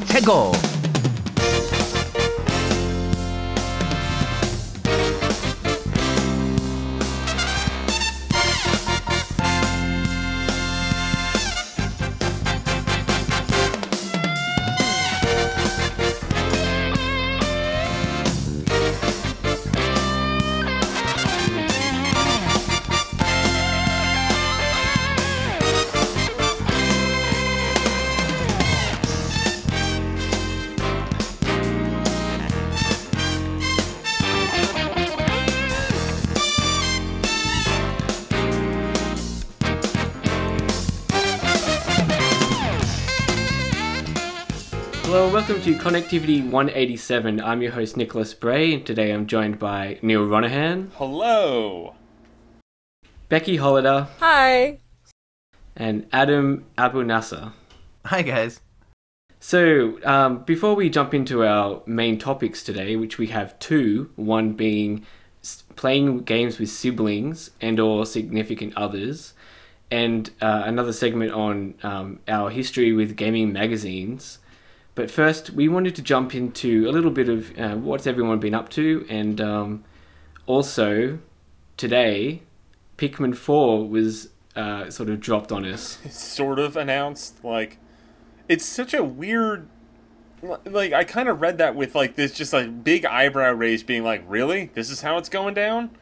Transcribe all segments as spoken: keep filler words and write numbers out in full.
Nintendo. Welcome to Connectivity one eighty-seven. I'm your host Nicholas Bray, and today I'm joined by Neal Ronaghan. Hello. Becky Hollada. Hi. And Adam Abou-Nasr. Hi guys. So, um, before we jump into our main topics today, which we have two, one being playing games with siblings and or significant others, and uh, another segment on um, our history with gaming magazines. But first, we wanted to jump into a little bit of uh, what's everyone been up to, and um, also today, Pikmin four was uh, sort of dropped on us. Sort of announced, like it's such a weird. Like I kind of read that with like this, just like big eyebrow raise, being like, "Really? This is how it's going down?"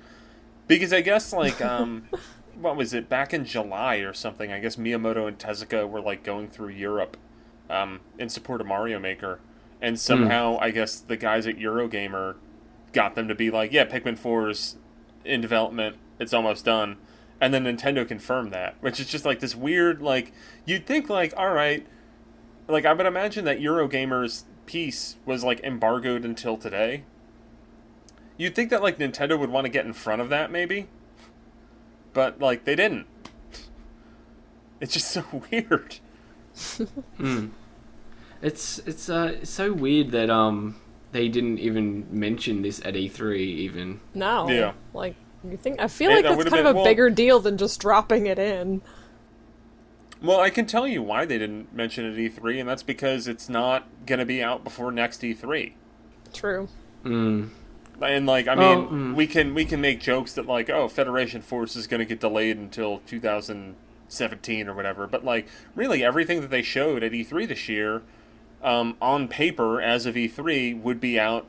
Because I guess like um, what was it back in July or something? I guess Miyamoto and Tezuka were like going through Europe. Um, in support of Mario Maker, and somehow mm. I guess the guys at Eurogamer got them to be like, yeah, Pikmin four is in development, it's almost done, and then Nintendo confirmed that, which is just like this weird, like, you'd think like, alright, like I would imagine that Eurogamer's piece was like embargoed until today. You'd think that like Nintendo would want to get in front of that maybe, but like they didn't. It's just so weird. mm. It's it's uh it's so weird that um they didn't even mention this at E three even. No. Yeah. Like you think I feel and like that's kind been, of a well, bigger deal than just dropping it in. Well, I can tell you why they didn't mention it at E three, and that's because it's not gonna be out before next E three. True. Mm. And like I mean oh, mm. we can we can make jokes that like, oh, Federation Force is gonna get delayed until two thousand seventeen or whatever, but like really everything that they showed at E three this year um, on paper as of E three would be out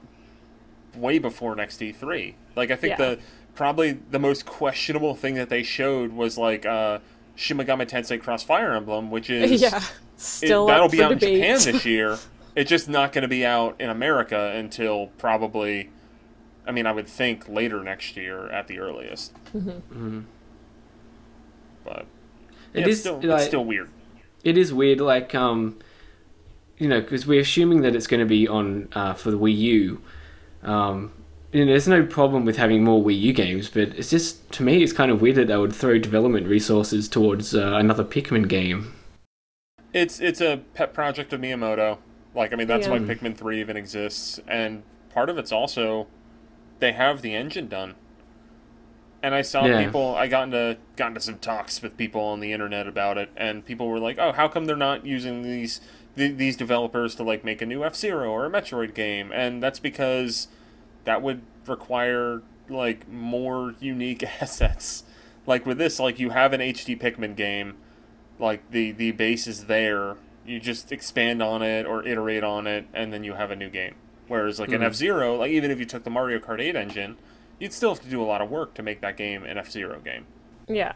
way before next E three. Like I think yeah. the probably the most questionable thing that they showed was like uh, Shin Megami Tensei Cross Fire Emblem, which is yeah, still it, that'll be out in Japan this year. It's just not going to be out in America until probably, I mean I would think later next year at the earliest. Mm-hmm. Mm-hmm. But It yeah, is it's still, like, it's still weird. It is weird, like, um, you know, because we're assuming that it's going to be on uh, for the Wii U. Um, you know, there's no problem with having more Wii U games, but it's just, to me, it's kind of weird that they would throw development resources towards uh, another Pikmin game. It's it's a pet project of Miyamoto. Like, I mean, that's yeah. why Pikmin three even exists. And part of it's also they have the engine done. And I saw yeah. people, I got into, got into some talks with people on the internet about it, and people were like, oh, how come they're not using these th- these developers to, like, make a new F-Zero or a Metroid game? And that's because that would require, like, more unique assets. Like, with this, like, you have an H D Pikmin game, like, the, the base is there, you just expand on it or iterate on it, and then you have a new game. Whereas, like, mm-hmm. an F-Zero, like, even if you took the Mario Kart eight engine, you'd still have to do a lot of work to make that game an F-Zero game. Yeah.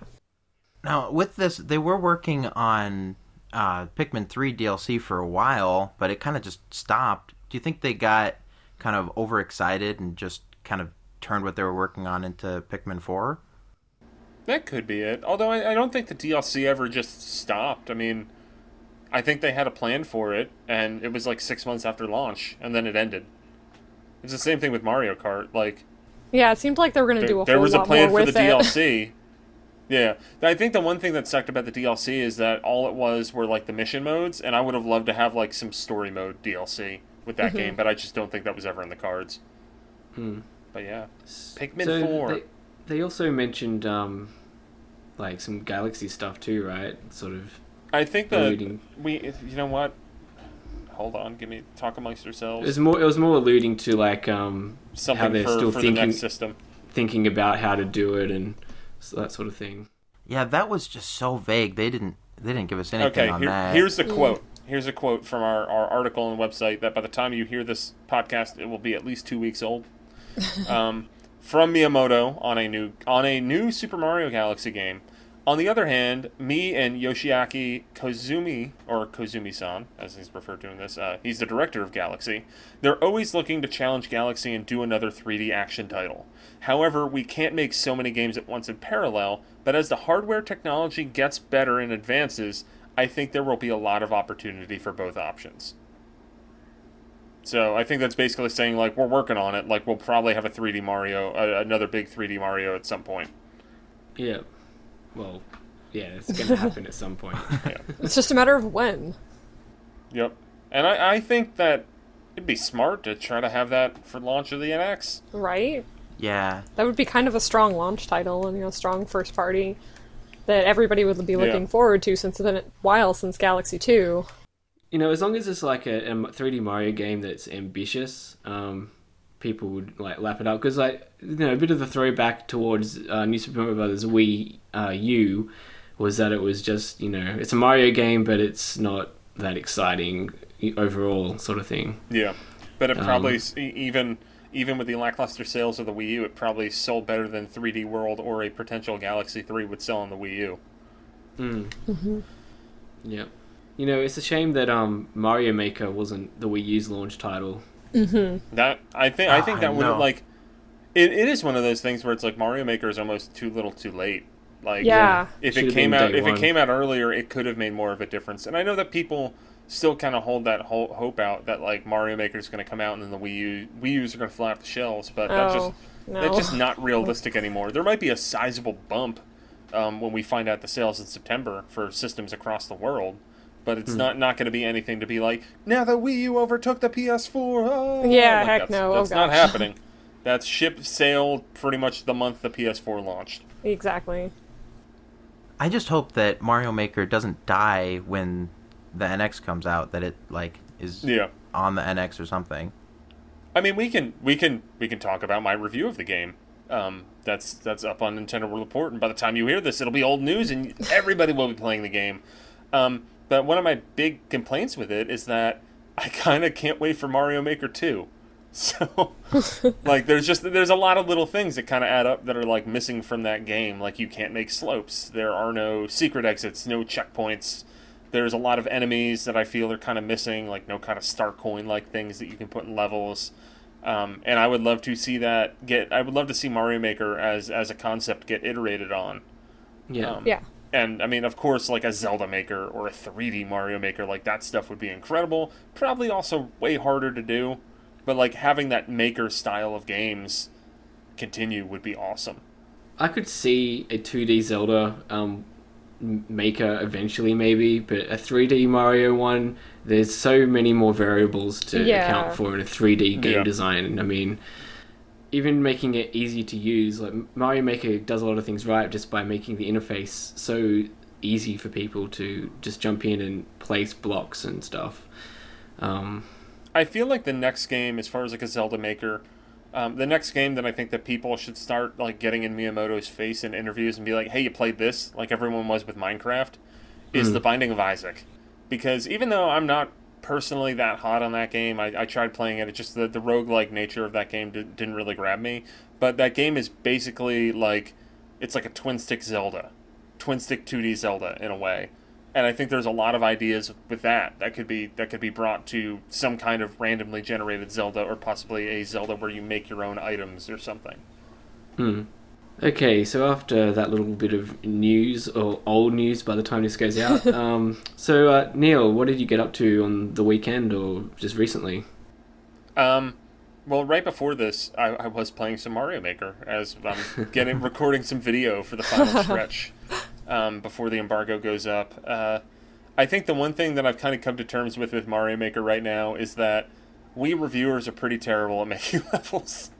Now, with this, they were working on uh, Pikmin three D L C for a while, but it kind of just stopped. Do you think they got kind of overexcited and just kind of turned what they were working on into Pikmin four? That could be it. Although I, I don't think the D L C ever just stopped. I mean, I think they had a plan for it, and it was like six months after launch, and then it ended. It's the same thing with Mario Kart, like... Yeah, it seemed like they were going to do a whole lot more with it. There was a plan for the D L C. Yeah. I think the one thing that sucked about the D L C is that all it was were, like, the mission modes, and I would have loved to have, like, some story mode D L C with that mm-hmm. game, but I just don't think that was ever in the cards. Hmm. But, yeah. Pikmin so four. They, they also mentioned, um, like, some Galaxy stuff, too, right? Sort of... I think that... We... You know what? hold on, give me talk amongst yourselves. It was more. It was more alluding to like um, something how they're for, still for thinking, the next system. thinking about how to do it and so that sort of thing. Yeah, that was just so vague. They didn't. They didn't give us anything okay, on here, that. Okay, here's the quote. Here's a quote from our, our article on the website that by the time you hear this podcast, it will be at least two weeks old. Um, from Miyamoto on a new on a new Super Mario Galaxy game. On the other hand, me and Yoshiaki Kozumi, or Kozumi-san, as he's referred to in this, uh, he's the director of Galaxy, they're always looking to challenge Galaxy and do another three D action title. However, we can't make so many games at once in parallel, but as the hardware technology gets better and advances, I think there will be a lot of opportunity for both options. So I think that's basically saying, like, we're working on it, like, we'll probably have a three D Mario, uh, another big three D Mario at some point. Yeah. Well, yeah, it's going to happen at some point. Yeah. It's just a matter of when. Yep. And I, I think that it'd be smart to try to have that for launch of the N X. Right? Yeah. That would be kind of a strong launch title and, you know, strong first party that everybody would be looking yeah. forward to since it's been a while since Galaxy two. You know, as long as it's like a, a three D Mario game that's ambitious, um, people would, like, lap it up. Because, like, you know, a bit of the throwback towards uh, New Super Mario Bros. Wii uh, U was that it was just, you know, it's a Mario game, but it's not that exciting overall sort of thing. Yeah, but it probably, um, even even with the lackluster sales of the Wii U, it probably sold better than three D World or a potential Galaxy three would sell on the Wii U. Mm. Mm-hmm. Yeah. You know, it's a shame that um, Mario Maker wasn't the Wii U's launch title. Mm-hmm. That I think I think oh, that would have, like, it, it is one of those things where it's like Mario Maker is almost too little, too late. Like, yeah. if Should've it came out if one. it came out earlier, it could have made more of a difference. And I know that people still kind of hold that whole hope out that, like, Mario Maker is going to come out and then the Wii U Wii U's are going to fly off the shelves, but oh, that's just no. that's just not realistic anymore. There might be a sizable bump um, when we find out the sales in September for systems across the world. But it's mm. not, not going to be anything to be like, now the Wii U overtook the P S four. Oh. Yeah, like, heck that's, no. That's oh, not gosh. happening. That's ship sailed pretty much the month the P S four launched. Exactly. I just hope that Mario Maker doesn't die when the N X comes out, that it, like, is yeah. on the N X or something. I mean, we can we can we can talk about my review of the game. Um, that's that's up on Nintendo World Report, and by the time you hear this, it'll be old news, and everybody will be playing the game. Um, But one of my big complaints with it is that I kind of can't wait for Mario Maker two. So, like, there's just there's a lot of little things that kind of add up that are, like, missing from that game. Like, you can't make slopes. There are no secret exits, no checkpoints. There's a lot of enemies that I feel are kind of missing, like no kind of star coin-like things that you can put in levels. Um, and I would love to see that get. I would love to see Mario Maker as as a concept get iterated on. Yeah. Um, yeah. And, I mean, of course, like, a Zelda Maker or a three D Mario Maker, like, that stuff would be incredible. Probably also way harder to do. But, like, having that Maker style of games continue would be awesome. I could see a two D Zelda um, Maker eventually, maybe. But a three D Mario one, there's so many more variables to yeah. account for in a three D game yeah. design. I mean, even making it easy to use, like, Mario Maker does a lot of things right just by making the interface so easy for people to just jump in and place blocks and stuff. Um, I feel like the next game, as far as, like, a Zelda Maker, um, the next game that I think that people should start, like, getting in Miyamoto's face in interviews and be like, hey, you played this, like everyone was with Minecraft, is mm. The Binding of Isaac. Because even though I'm not personally that hot on that game, I, I tried playing it, it just the, the roguelike nature of that game did, didn't really grab me, but that game is basically like, it's like a twin stick Zelda, twin stick two D Zelda in a way, and I think there's a lot of ideas with that that could be that could be brought to some kind of randomly generated Zelda, or possibly a Zelda where you make your own items or something. hmm Okay, so after that little bit of news, or old news by the time this goes out, um, so uh, Neil, what did you get up to on the weekend or just recently? Um, well, right before this, I, I was playing some Mario Maker as I'm getting recording some video for the final stretch um, before the embargo goes up. Uh, I think the one thing that I've kind of come to terms with with Mario Maker right now is that we reviewers are pretty terrible at making levels.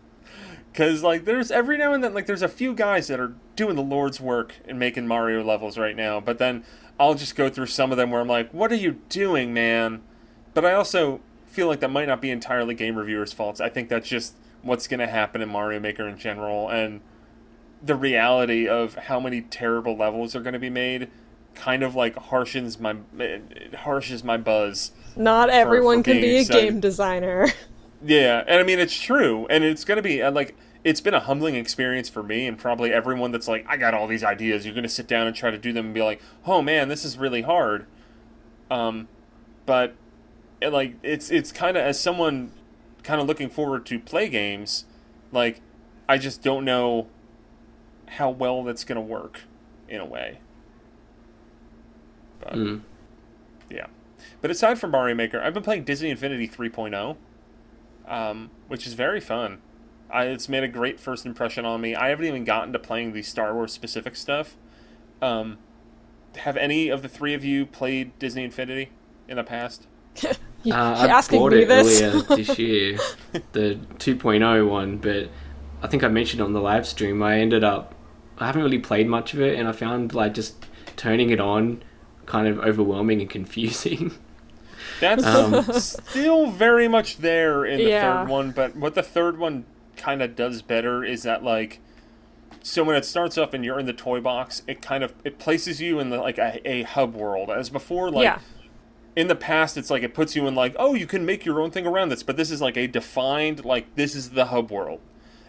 Because, like, there's every now and then, like, there's a few guys that are doing the Lord's work and making Mario levels right now. But then I'll just go through some of them where I'm like, what are you doing, man? But I also feel like that might not be entirely game reviewers' faults. I think that's just what's going to happen in Mario Maker in general, and the reality of how many terrible levels are going to be made kind of like harshens my it harshes my buzz. Not for, everyone for can be a game designer. Yeah, and I mean, it's true, and it's going to be, like, it's been a humbling experience for me, and probably everyone that's like, I got all these ideas, you're going to sit down and try to do them and be like, oh man, this is really hard. Um, but, like, it's it's kind of, as someone kind of looking forward to play games, like, I just don't know how well that's going to work, in a way. But, mm. yeah. But aside from Mario Maker, I've been playing Disney Infinity three point oh, um, which is very fun. I, it's made a great first impression on me. I haven't even gotten to playing the Star Wars specific stuff. Um, have any of the three of you played Disney Infinity in the past? uh, I bought it this? earlier this year, the two point oh one, but I think I mentioned on the live stream, I ended up, I haven't really played much of it, and I found like just turning it on kind of overwhelming and confusing. That's um, still very much there in the yeah. third one, but what the third one kind of does better is that, like, so when it starts up and you're in the toy box, it kind of, it places you in the, like a, a hub world. As before, like, yeah. in the past, it's like it puts you in like, oh, you can make your own thing around this, but this is like a defined, like, this is the hub world.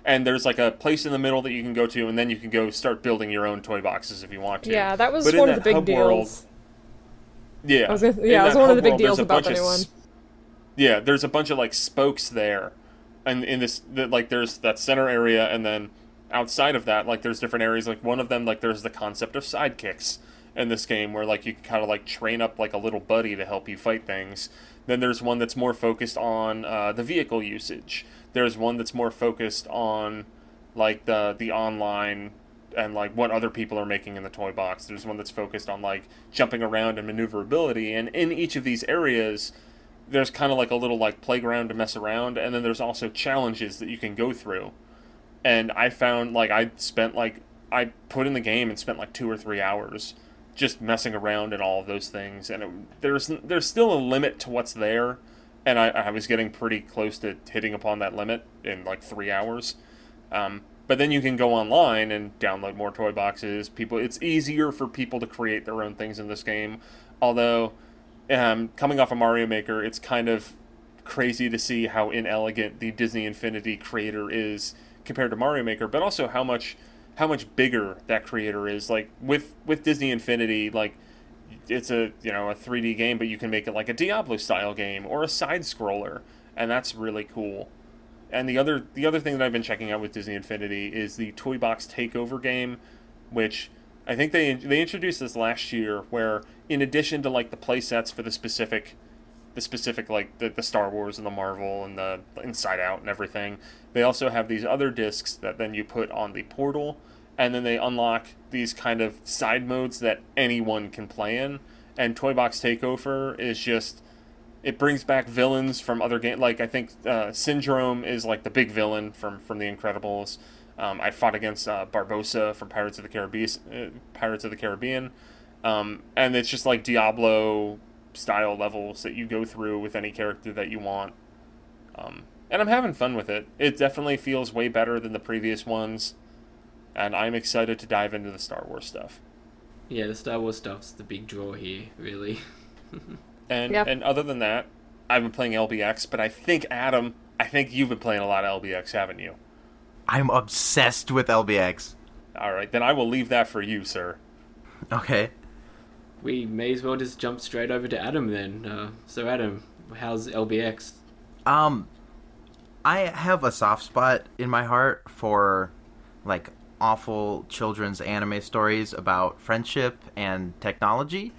And there's like a place in the middle that you can go to, and then you can go start building your own toy boxes if you want to. Yeah, that was but one of the big deals. World, yeah, I was gonna, yeah, it was one of the big world, deals about the new one. Yeah, there's a bunch of like spokes there, and in this, the, like, there's that center area, and then outside of that, like, there's different areas. Like one of them, like, there's the concept of sidekicks in this game, where like you can kind of like train up like a little buddy to help you fight things. Then there's one that's more focused on uh, the vehicle usage. There's one that's more focused on, like, the the online and, like, what other people are making in the toy box. There's one that's focused on, like, jumping around and maneuverability. And in each of these areas, there's kind of, like, a little, like, playground to mess around. And then there's also challenges that you can go through. And I found, like, I spent, like, I put in the game and spent, like, two or three hours just messing around and all of those things. And it, there's there's still a limit to what's there. And I, I was getting pretty close to hitting upon that limit in, like, three hours. Um, but then you can go online and download more toy boxes. People, it's easier for people to create their own things in this game. Although, um, coming off of Mario Maker, it's kind of crazy to see how inelegant the Disney Infinity creator is compared to Mario Maker. But also how much how much bigger that creator is. Like, with, with Disney Infinity, like, it's a, you know, a three D game, but you can make it like a Diablo style game or a side scroller, and that's really cool. And the other the other thing that I've been checking out with Disney Infinity is the Toy Box Takeover game, which I think they they introduced this last year, where in addition to like the play sets for the specific the specific like the, the Star Wars and the Marvel and the Inside Out and everything, they also have these other discs that then you put on the portal. And then they unlock these kind of side modes that anyone can play in. And Toy Box Takeover is just, it brings back villains from other games. Like, I think uh, Syndrome is, like, the big villain from, from The Incredibles. Um, I fought against uh, Barbossa from Pirates of the Caribbean. Uh, Pirates of the Caribbean. Um, and it's just, like, Diablo-style levels that you go through with any character that you want. Um, and I'm having fun with it. It definitely feels way better than the previous ones. And I'm excited to dive into the Star Wars stuff. Yeah, the Star Wars stuff's the big draw here, really. and yep. and other than that, I've been playing L B X, but I think, Adam, I think you've been playing a lot of L B X, haven't you? I'm obsessed with L B X. All right, then I will leave that for you, sir. Okay. We may as well just jump straight over to Adam then. Uh, so, Adam, how's L B X? Um, I have a soft spot in my heart for, like, awful children's anime stories about friendship and technology.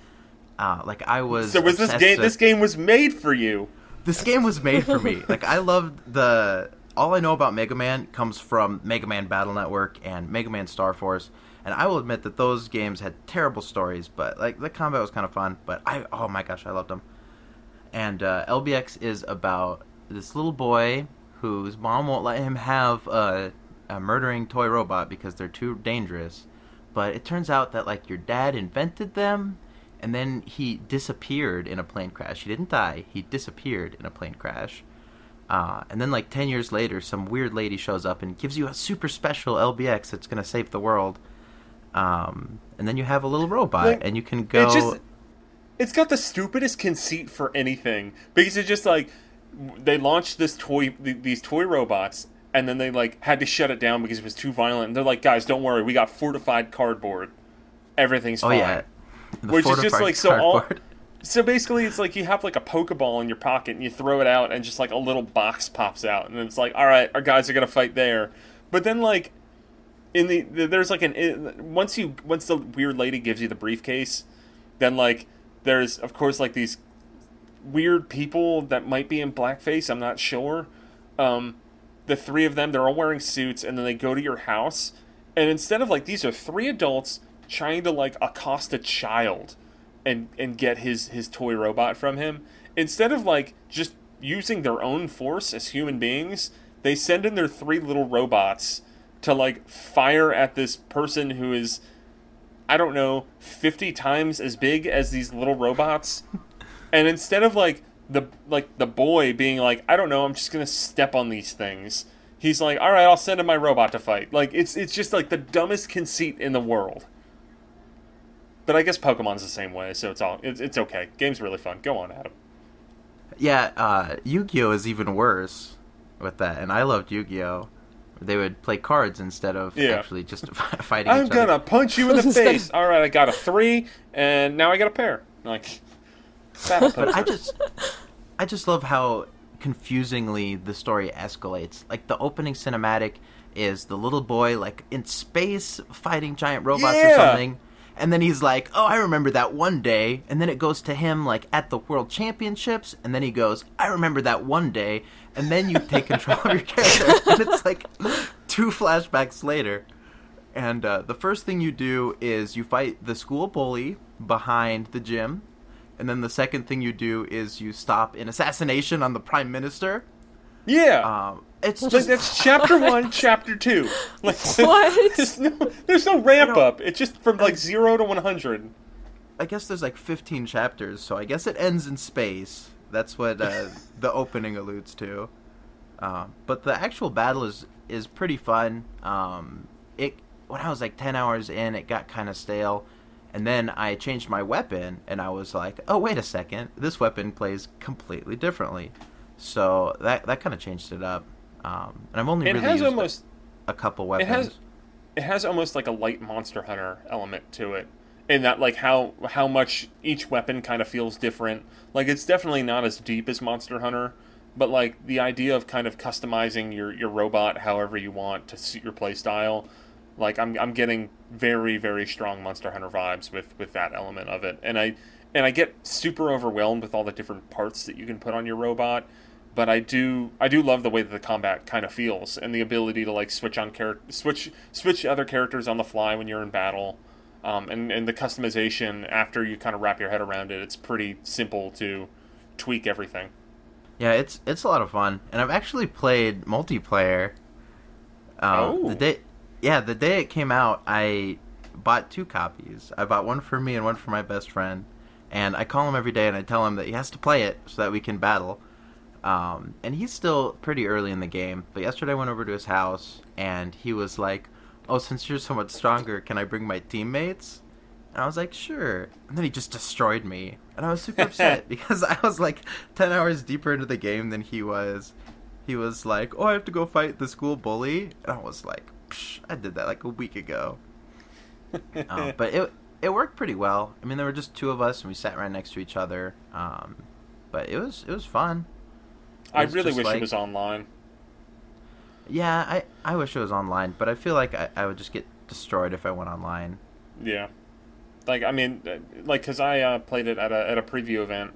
Uh, like I was. So was this game? To... This game was made for you. This game was made for me. Like I loved the. All I know about Mega Man comes from Mega Man Battle Network and Mega Man Star Force, and I will admit that those games had terrible stories, but like the combat was kind of fun. But I, oh my gosh, I loved them. And uh, L B X is about this little boy whose mom won't let him have a. Uh, a murdering toy robot because they're too dangerous, but it turns out that like your dad invented them and then he disappeared in a plane crash. He didn't die. He disappeared in a plane crash. Uh, and then, like, ten years later, some weird lady shows up and gives you a super special L B X that's going to save the world. Um, and then you have a little robot, like, and you can go... It just, it's got the stupidest conceit for anything. Because it's just, like, they launched this toy, these toy robots, and then they, like, had to shut it down because it was too violent. And they're like, guys, don't worry. We got fortified cardboard. Everything's fine. Oh, yeah. The Which is just, like, so cardboard. all... So basically, it's like you have like a Pokeball in your pocket, and you throw it out, and just like a little box pops out, and it's like, all right, our guys are gonna fight there. But then, like, in the, the there's like an in, once you once the weird lady gives you the briefcase, then like there's of course like these weird people that might be in blackface. I'm not sure. Um, the three of them, they're all wearing suits, and then they go to your house, and instead of like these are three adults trying to like accost a child. And, and get his, his toy robot from him. Instead of, like, just using their own force as human beings, they send in their three little robots to, like, fire at this person who is, I don't know, fifty times as big as these little robots. And instead of, like, the like the boy being like, I don't know, I'm just gonna step on these things. He's like, all right, I'll send in my robot to fight. Like, it's it's just, like, the dumbest conceit in the world. But I guess Pokemon's the same way, so it's all it's, it's okay. Game's really fun. Go on, Adam. Yeah, uh, Yu-Gi-Oh is even worse with that, and I loved Yu-Gi-Oh. They would play cards instead of yeah. actually just fighting I'm each gonna other. I'm going to punch you in the face. All right, I got a three, and now I got a pair. Like, battle poster. But I just, I just love how confusingly the story escalates. Like, the opening cinematic is the little boy, like, in space fighting giant robots yeah. or something. And then he's like, oh, I remember that one day. And then it goes to him, like, at the World Championships. And then he goes, I remember that one day. And then you take control of your character. And it's, like, two flashbacks later. And uh, the first thing you do is you fight the school bully behind the gym. And then the second thing you do is you stop an assassination on the prime minister. Yeah. Um, it's just like, that's chapter one, chapter two. Like, what? There's no, there's no ramp up. It's just from like zero to one hundred. I guess there's like fifteen chapters, so I guess it ends in space. That's what uh, the opening alludes to. Uh, but the actual battle is, is pretty fun. Um, it when I was like ten hours in, it got kind of stale. And then I changed my weapon, and I was like, oh, wait a second. This weapon plays completely differently. So that that kind of changed it up, um, and I've only it really has used almost, a, a couple weapons. It has, it has almost like a light Monster Hunter element to it, in that like how how much each weapon kind of feels different. Like it's definitely not as deep as Monster Hunter, but like the idea of kind of customizing your, your robot however you want to suit your playstyle. Like I'm I'm getting very very strong Monster Hunter vibes with, with that element of it, and I and I get super overwhelmed with all the different parts that you can put on your robot. But I do, I do love the way that the combat kind of feels, and the ability to like switch on char- switch, switch other characters on the fly when you're in battle, um, and and the customization after you kind of wrap your head around it. It's pretty simple to tweak everything. Yeah, it's it's a lot of fun, and I've actually played multiplayer. Um, oh. The day, yeah, the day it came out, I bought two copies. I bought one for me and one for my best friend, and I call him every day and I tell him that he has to play it so that we can battle. Um, and he's still pretty early in the game, but yesterday I went over to his house, and he was like, oh, since you're so much stronger, can I bring my teammates? And I was like, sure. And then he just destroyed me, and I was super upset, because I was like ten hours deeper into the game than he was. He was like, oh, I have to go fight the school bully? And I was like, psh, I did that like a week ago. uh, but it it worked pretty well. I mean, there were just two of us, and we sat right next to each other, um, but it was it was fun. I really wish like, it was online. Yeah, I, I wish it was online, but I feel like I, I would just get destroyed if I went online. Yeah. Like, I mean, like, because I uh, played it at a at a preview event.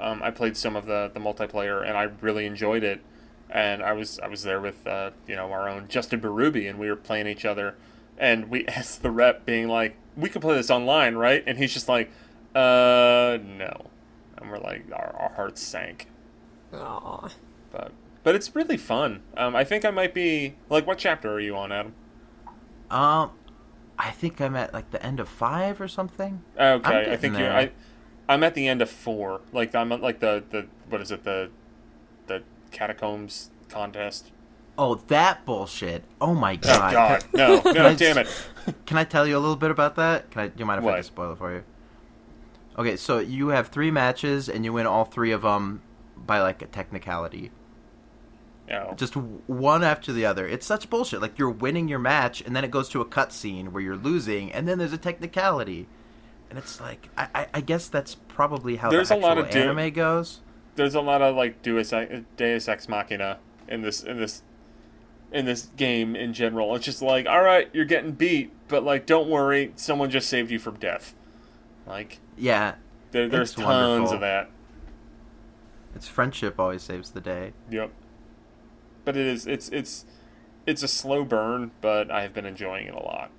Um, I played some of the, the multiplayer, and I really enjoyed it. And I was I was there with, uh, you know, our own Justin Berube, and we were playing each other. And we asked the rep, being like, we can play this online, right? And he's just like, uh, no. And we're like, our, our hearts sank. Aww. But but it's really fun. Um, I think I might be like, what chapter are you on, Adam? Um, I think I'm at like the end of five or something. Okay, I think you're. I I'm at the end of four. Like I'm at, like the, the what is it the the catacombs contest. Oh, that bullshit! Oh my god! Oh god! No! No! I, damn it! Can I tell you a little bit about that? Can I? Do you mind if what? I can spoil it for you? Okay, so you have three matches, and you win all three of them by like a technicality. Oh. Just one after the other. It's such bullshit. Like you're winning your match, and then it goes to a cutscene where you're losing, and then there's a technicality, and it's like I, I, I guess that's probably how there's the actual a lot of anime do- goes. There's a lot of like Deus Ex Machina in this in this. in this game in general. It's just like, all right, you're getting beat, but like, don't worry, someone just saved you from death. Like, yeah, there, there's tons wonderful. of that. It's friendship always saves the day. Yep. But it is, it's, it's, it's a slow burn, but I've been enjoying it a lot.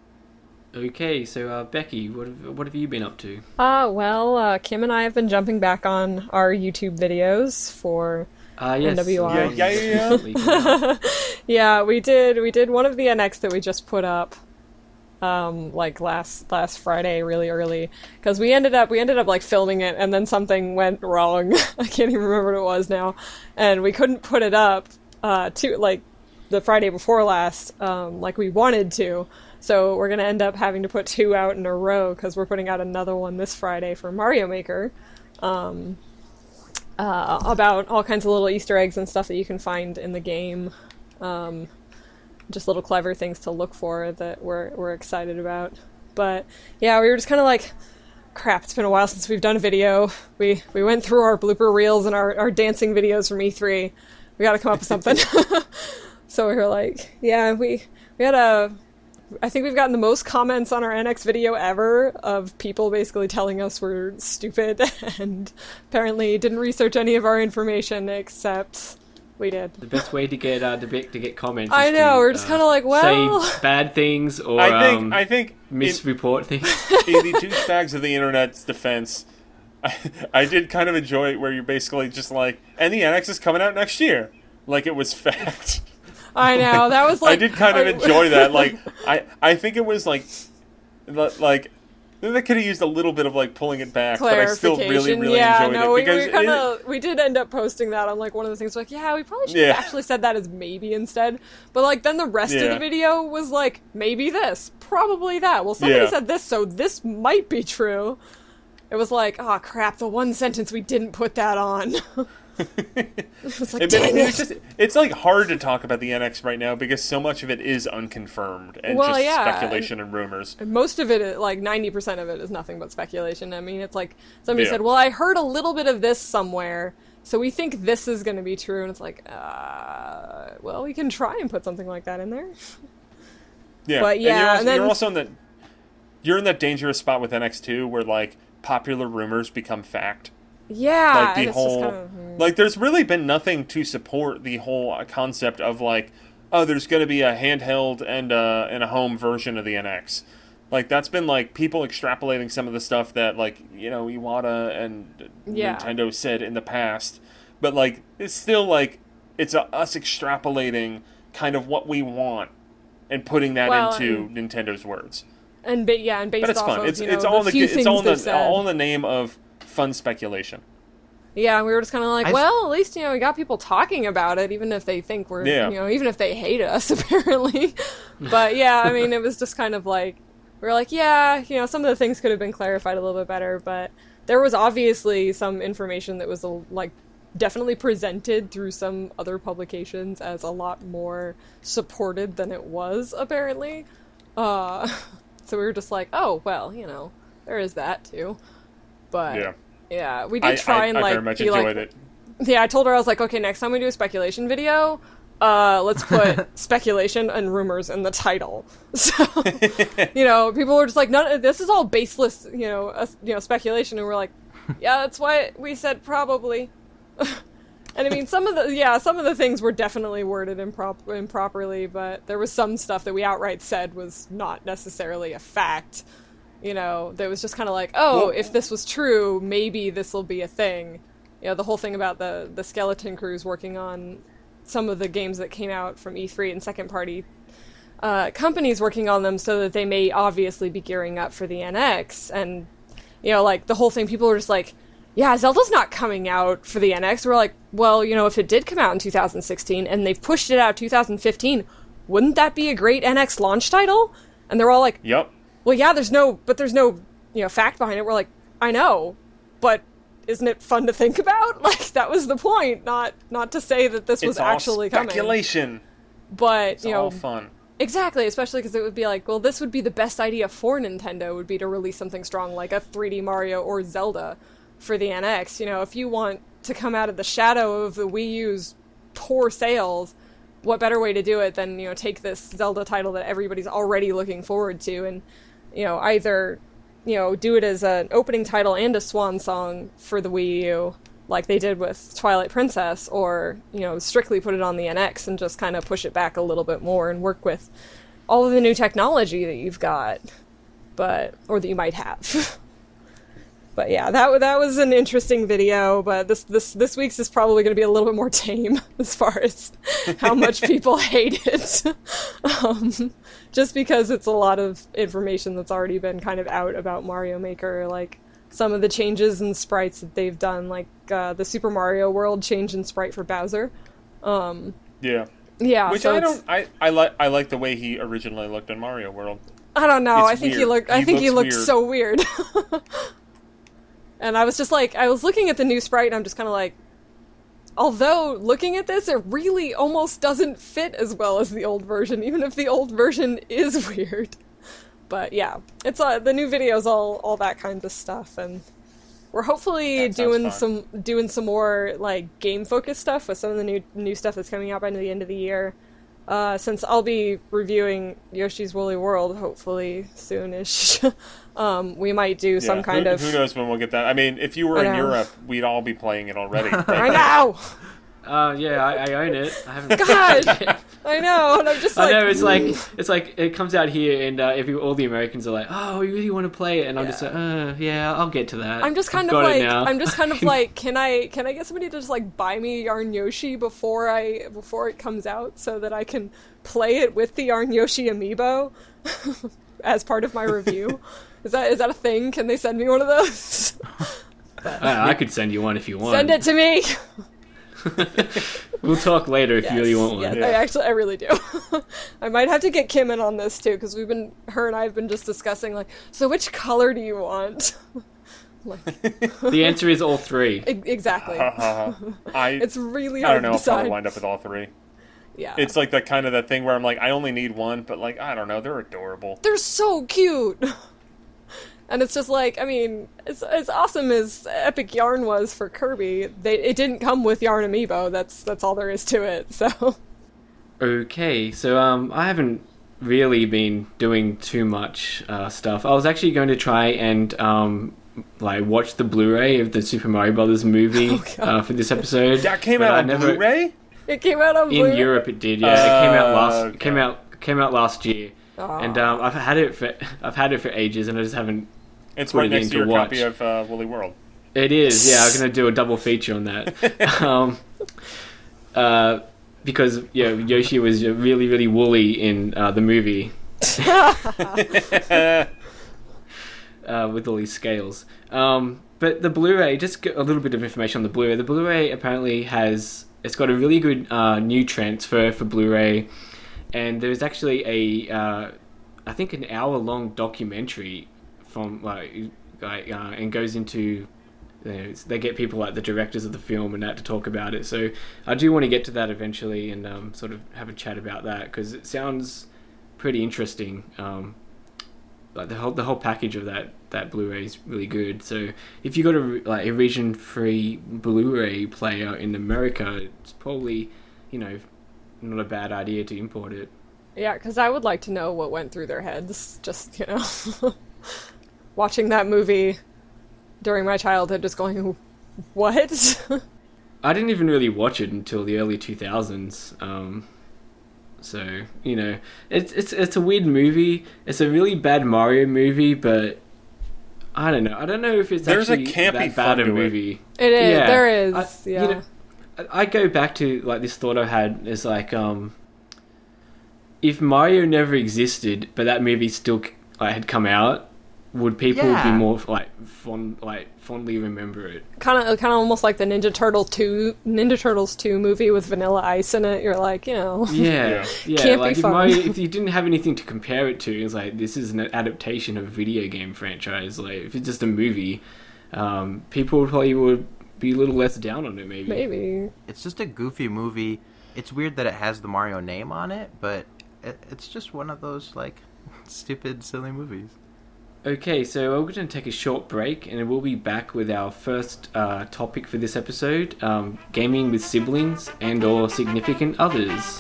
Okay. So, uh, Becky, what have, what have you been up to? Uh, well, uh, Kim and I have been jumping back on our YouTube videos for, Uh, yes. N W R. Yeah, yeah, yeah. yeah, we did. We did one of the N X that we just put up, um, like last last Friday, really early, because we ended up we ended up like filming it, and then something went wrong. I can't even remember what it was now, and we couldn't put it up uh, to like the Friday before last, um, like we wanted to. So we're gonna end up having to put two out in a row because we're putting out another one this Friday for Mario Maker. Um, Uh, about all kinds of little Easter eggs and stuff that you can find in the game. Um, just little clever things to look for that we're we're excited about. But yeah, we were just kind of like, crap, it's been a while since we've done a video. We we went through our blooper reels and our, our dancing videos from E three. We gotta come up with something. So we were like, yeah, we, we had a... I think we've gotten the most comments on our N X video ever of people basically telling us we're stupid and apparently didn't research any of our information, except we did. The best way to get uh, to, be- to get comments. I know to, we're just uh, kind of like, well, say bad things or I think um, I think misreport in, things. In the douchebags of the internet's defense, I, I did kind of enjoy it where you're basically just like, and the N X is coming out next year, like it was fact. I know, that was like... I did kind of enjoy that, like, I, I think it was like, like, they could have used a little bit of, like, pulling it back, but I still really, really yeah, enjoyed no, it. Yeah, no, we, we kind of, we did end up posting that on, like, one of the things, like, yeah, we probably should have yeah. actually said that as maybe instead, but, like, then the rest yeah. of the video was, like, maybe this, probably that, well, somebody yeah. said this, so this might be true. It was like, oh, crap, the one sentence we didn't put that on. It's, like, it, it. It's, just, it's like hard to talk about the N X right now because so much of it is unconfirmed and well, just yeah. speculation and, and rumors. And most of it, like ninety percent of it, is nothing but speculation. I mean, it's like somebody yeah. said, well, I heard a little bit of this somewhere, so we think this is going to be true. And it's like, uh, well, we can try and put something like that in there. Yeah, but yeah, and you're also, and then, you're also in that you're in that dangerous spot with N X two where like popular rumors become fact. Yeah, like the whole, kind of, hmm. like there's really been nothing to support the whole concept of like, oh, there's going to be a handheld and uh and a home version of the N X. Like that's been like people extrapolating some of the stuff that like you know Iwata and yeah. Nintendo said in the past, but like it's still like it's a, us extrapolating kind of what we want and putting that well, into and, Nintendo's words. And but yeah, and based but it's off fun. Of it's, you know, it's all the, the it's all the said. all in the name of. Fun speculation. Yeah, we were just kind of like, I well, s- at least, you know, we got people talking about it, even if they think we're, yeah. you know, even if they hate us, apparently. But, yeah, I mean, it was just kind of like, we were like, yeah, you know, some of the things could have been clarified a little bit better, but there was obviously some information that was, like, definitely presented through some other publications as a lot more supported than it was, apparently. Uh, so we were just like, oh, well, you know, there is that, too. But... yeah. Yeah, we did I, try I, and, like, I very much be enjoyed like, it. Yeah, I told her, I was like, okay, next time we do a speculation video, uh, let's put speculation and rumors in the title. So, you know, people were just like, no, this is all baseless, you know, uh, you know, speculation, and we're like, yeah, that's why we said probably. And I mean, some of the, yeah, some of the things were definitely worded impro- improperly, but there was some stuff that we outright said was not necessarily a fact. You know, that was just kind of like, oh, if this was true, maybe this will be a thing. You know, the whole thing about the, the skeleton crews working on some of the games that came out from E three and second-party uh, companies working on them so that they may obviously be gearing up for the N X. And, you know, like, the whole thing, people were just like, yeah, Zelda's not coming out for the N X. We're like, well, you know, if it did come out in two thousand sixteen, and they've pushed it out two thousand fifteen, wouldn't that be a great N X launch title? And they're all like, yep. Well, yeah, there's no, but there's no, you know, fact behind it. We're like, I know, but isn't it fun to think about? Like, that was the point, not not to say that this it's was actually coming. It's all speculation. But, it's you know, all fun. Exactly, especially because it would be like, well, this would be the best idea for Nintendo, would be to release something strong like a three D Mario or Zelda for the N X. You know, if you want to come out of the shadow of the Wii U's poor sales, what better way to do it than, you know, take this Zelda title that everybody's already looking forward to and, you know, either, you know, do it as an opening title and a swan song for the Wii U, like they did with Twilight Princess, or, you know, strictly put it on the N X and just kind of push it back a little bit more and work with all of the new technology that you've got, but, or that you might have. But yeah, that that was an interesting video, but this this, this week's is probably going to be a little bit more tame as far as how much people hate it. Um, just because it's a lot of information that's already been kind of out about Mario Maker, like, some of the changes in sprites that they've done, like uh, the Super Mario World change in sprite for Bowser. Um, yeah. Yeah. Which so I don't. I I like I like the way he originally looked in Mario World. I don't know. It's I think weird. he looked. I he think he looked weird. so weird. And I was just like, I was looking at the new sprite, and I'm just kind of like, although looking at this, it really almost doesn't fit as well as the old version, even if the old version is weird. But yeah, it's uh, the new videos, all all that kind of stuff, and we're hopefully doing fun. some doing some more like game focused stuff with some of the new new stuff that's coming out by the end of the year. Uh, since I'll be reviewing Yoshi's Woolly World hopefully soonish, um, we might do yeah, some kind who, of who knows when we'll get that. I mean, if you were I in know. Europe, we'd all be playing it already. I know. Uh, yeah, I, I own it. I haven't. God, it I know, and I'm just like. I know it's like it's like it comes out here, and uh, every all the Americans are like, "Oh, you really want to play it?" And yeah. I'm just like, "Uh, yeah, I'll get to that." I'm just kind I've of like, I'm just kind of like, can I can I get somebody to just like buy me Yarn Yoshi before I before it comes out, so that I can play it with the Yarn Yoshi amiibo as part of my review? Is that is that a thing? Can they send me one of those? But, uh, I could send you one if you want. Send it to me. We'll talk later if yes, you really want one. Yes, yeah. I actually, I really do. I might have to get Kim in on this too, because we've been, her and I have been just discussing like, so which color do you want? Like, the answer is all three. E- exactly. Uh, I. It's really hard. I don't know to decide. If I'll wind up with all three. Yeah. It's like that kind of that thing where I'm like, I only need one, but like, I don't know, they're adorable. They're so cute. And it's just like, I mean, as, as awesome as Epic Yarn was for Kirby, they, it didn't come with Yarn Amiibo. That's that's all there is to it, so. Okay, so um, I haven't really been doing too much uh, stuff. I was actually going to try and um, like watch the Blu-ray of the Super Mario Brothers movie oh, uh, for this episode. That came out on never... Blu-ray? It came out on Blu-ray? In Europe it did, yeah. Uh, it came out last okay. came out came out last year. Aww. And um, I've had it for I've had it for ages, and I just haven't. It's right next to your watch. Copy of uh, Woolly World. It is, yeah. I'm gonna do a double feature on that, um, uh, because yeah, Yoshi was really, really woolly in uh, the movie, uh, with all these scales. Um, but the Blu-ray, just a little bit of information on the Blu-ray. The Blu-ray apparently has it's got a really good uh, new transfer for Blu-ray. And there's actually a, uh, I think, an hour-long documentary from, like, like uh, and goes into, you know, they get people like the directors of the film and that to talk about it. So I do want to get to that eventually and um, sort of have a chat about that because it sounds pretty interesting. Um, like the whole the whole package of that that Blu-ray is really good. So if you got a like a region-free Blu-ray player in America, it's probably, you know. Not a bad idea to import it. Yeah, because I would like to know what went through their heads. Just, you know, watching that movie during my childhood, just going, what? I didn't even really watch it until the early two thousands. Um, so, you know, it's it's it's a weird movie. It's a really bad Mario movie, but I don't know. I don't know if it's There's actually a campy that bad a movie. It, it is. Yeah. There is. I, yeah. You know, I go back to like this thought I had is like um, if Mario never existed, but that movie still like, had come out, would people yeah. be more like fond, like fondly remember it? Kind of, kind of almost like the Ninja Turtles two, Ninja Turtles two movie with Vanilla Ice in it. You're like, you know, yeah, yeah. Can't like, be if, fun. Mario, if you didn't have anything to compare it to, it's like this is an adaptation of a video game franchise. Like if it's just a movie, um, people probably would be a little less down on it. Maybe, maybe it's just a goofy movie. It's weird that it has the Mario name on it, but it, it's just one of those like stupid, silly movies. Okay, so we're going to take a short break, and we'll be back with our first uh, topic for this episode, um, gaming with siblings and or significant others.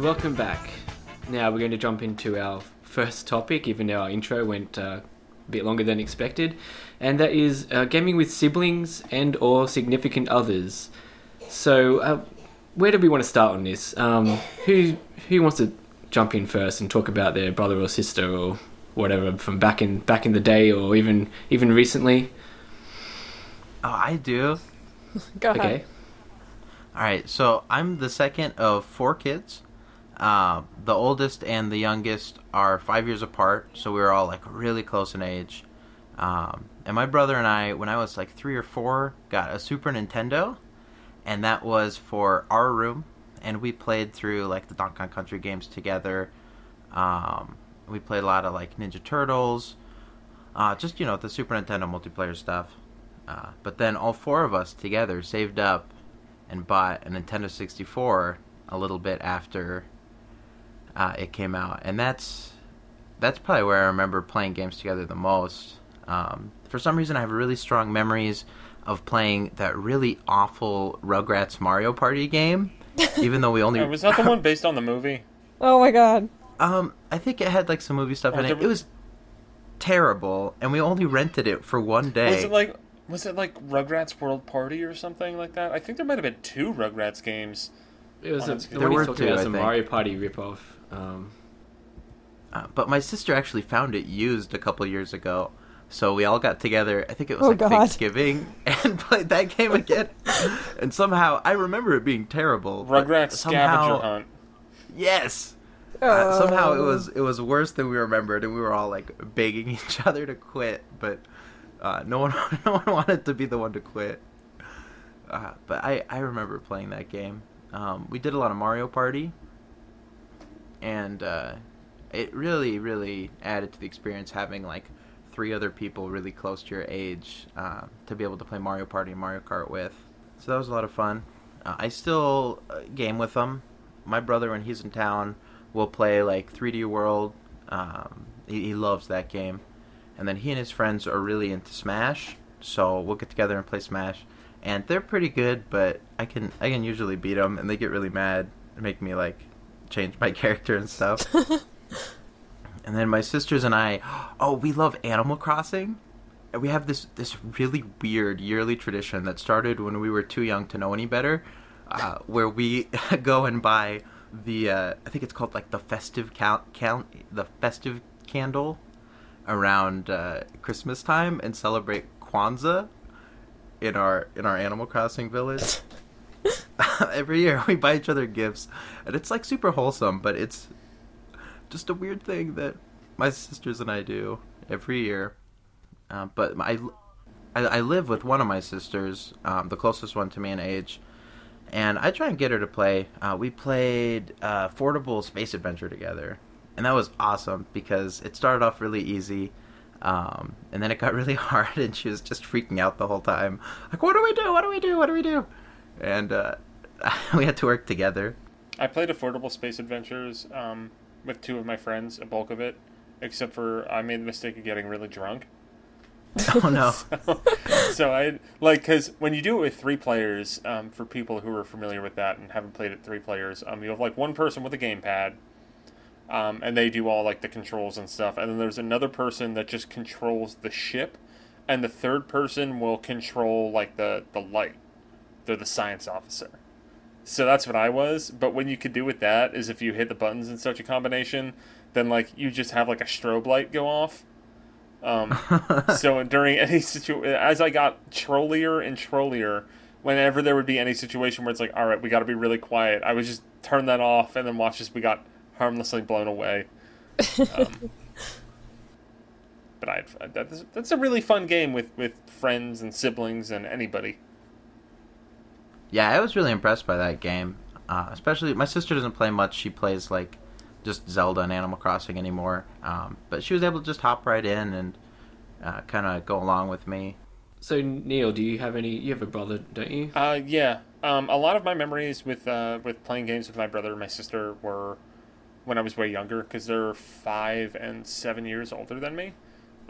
Welcome back. Now we're going to jump into our first topic, even though our intro went uh, a bit longer than expected, and that is uh, gaming with siblings and or significant others. So uh, where do we want to start on this? Um, who who wants to jump in first and talk about their brother or sister or whatever from back in back in the day or even even recently? Oh, I do. Go ahead. Okay. All right. So I'm the second of four kids. Uh, the oldest and the youngest are five years apart, so we were all, like, really close in age. Um, and my brother and I, when I was, like, three or four, got a Super Nintendo, and that was for our room, and we played through, like, the Donkey Kong Country games together. Um, we played a lot of, like, Ninja Turtles, uh, just, you know, the Super Nintendo multiplayer stuff. Uh, but then all four of us together saved up and bought a Nintendo sixty-four a little bit after... Uh, it came out, and that's that's probably where I remember playing games together the most. Um, for some reason, I have really strong memories of playing that really awful Rugrats Mario Party game, even though we only... Was that the one based on the movie? Oh, my God. Um, I think it had, like, some movie stuff oh, in it. There... It was terrible, and we only rented it for one day. Was it, like, was it, like, Rugrats World Party or something like that? I think there might have been two Rugrats games. It was a, there were two, about some Mario Party ripoff. Um, uh, but my sister actually found it used a couple years ago, so we all got together. I think it was oh like God. Thanksgiving, and played that game again. And somehow I remember it being terrible. Rugrats somehow, scavenger hunt. Yes. Uh, uh, somehow it was it was worse than we remembered, and we were all like begging each other to quit. But uh, no one no one wanted to be the one to quit. Uh, but I I remember playing that game. Um, we did a lot of Mario Party. And uh, it really, really added to the experience having, like, three other people really close to your age uh, to be able to play Mario Party and Mario Kart with. So that was a lot of fun. Uh, I still uh, game with them. My brother, when he's in town, will play, like, three D World. Um, he, he loves that game. And then he and his friends are really into Smash, so we'll get together and play Smash. And they're pretty good, but I can I can usually beat them, and they get really mad and make me, like... change my character and stuff. And then my sisters and I, oh, we love Animal Crossing. And we have this, this really weird yearly tradition that started when we were too young to know any better, uh, where we go and buy the, uh, I think it's called like the festive cal- cal- the festive candle around uh, Christmas time and celebrate Kwanzaa in our in our Animal Crossing village. Every year we buy each other gifts, and it's like super wholesome, but it's just a weird thing that my sisters and I do every year. Uh, but I, I, I live with one of my sisters, um, the closest one to me in age, and I try and get her to play. Uh, we played uh, Affordable Space Adventure together, and that was awesome because it started off really easy. Um, and then it got really hard, and she was just freaking out the whole time. Like, what do we do? What do we do? What do we do? And uh, we had to work together. I played Affordable Space Adventures um, with two of my friends, a bulk of it. except for I made the mistake of getting really drunk. Oh, no. so, so I, like, because when you do it with three players, um, for people who are familiar with that and haven't played it three players, um, you have, like, one person with a gamepad, um, and they do all, like, the controls and stuff. And then there's another person that just controls the ship, and the third person will control, like, the, the light. They're the science officer. So that's what I was. But what you could do with that is if you hit the buttons in such a combination, then, like, you just have, like, a strobe light go off. Um, so during any situation, as I got trollier and trollier, whenever there would be any situation where it's like, all right, we got to be really quiet, I would just turn that off and then watch as we got harmlessly blown away. Um, but I had, that's, that's a really fun game with, with friends and siblings and anybody. Yeah, I was really impressed by that game. Uh, especially, my sister doesn't play much. She plays, like, just Zelda and Animal Crossing anymore, um, but she was able to just hop right in and uh, kind of go along with me. So Neil, do you have any? You have a brother, don't you? Uh, yeah. Um, a lot of my memories with uh, with playing games with my brother and my sister were when I was way younger, because they're five and seven years older than me.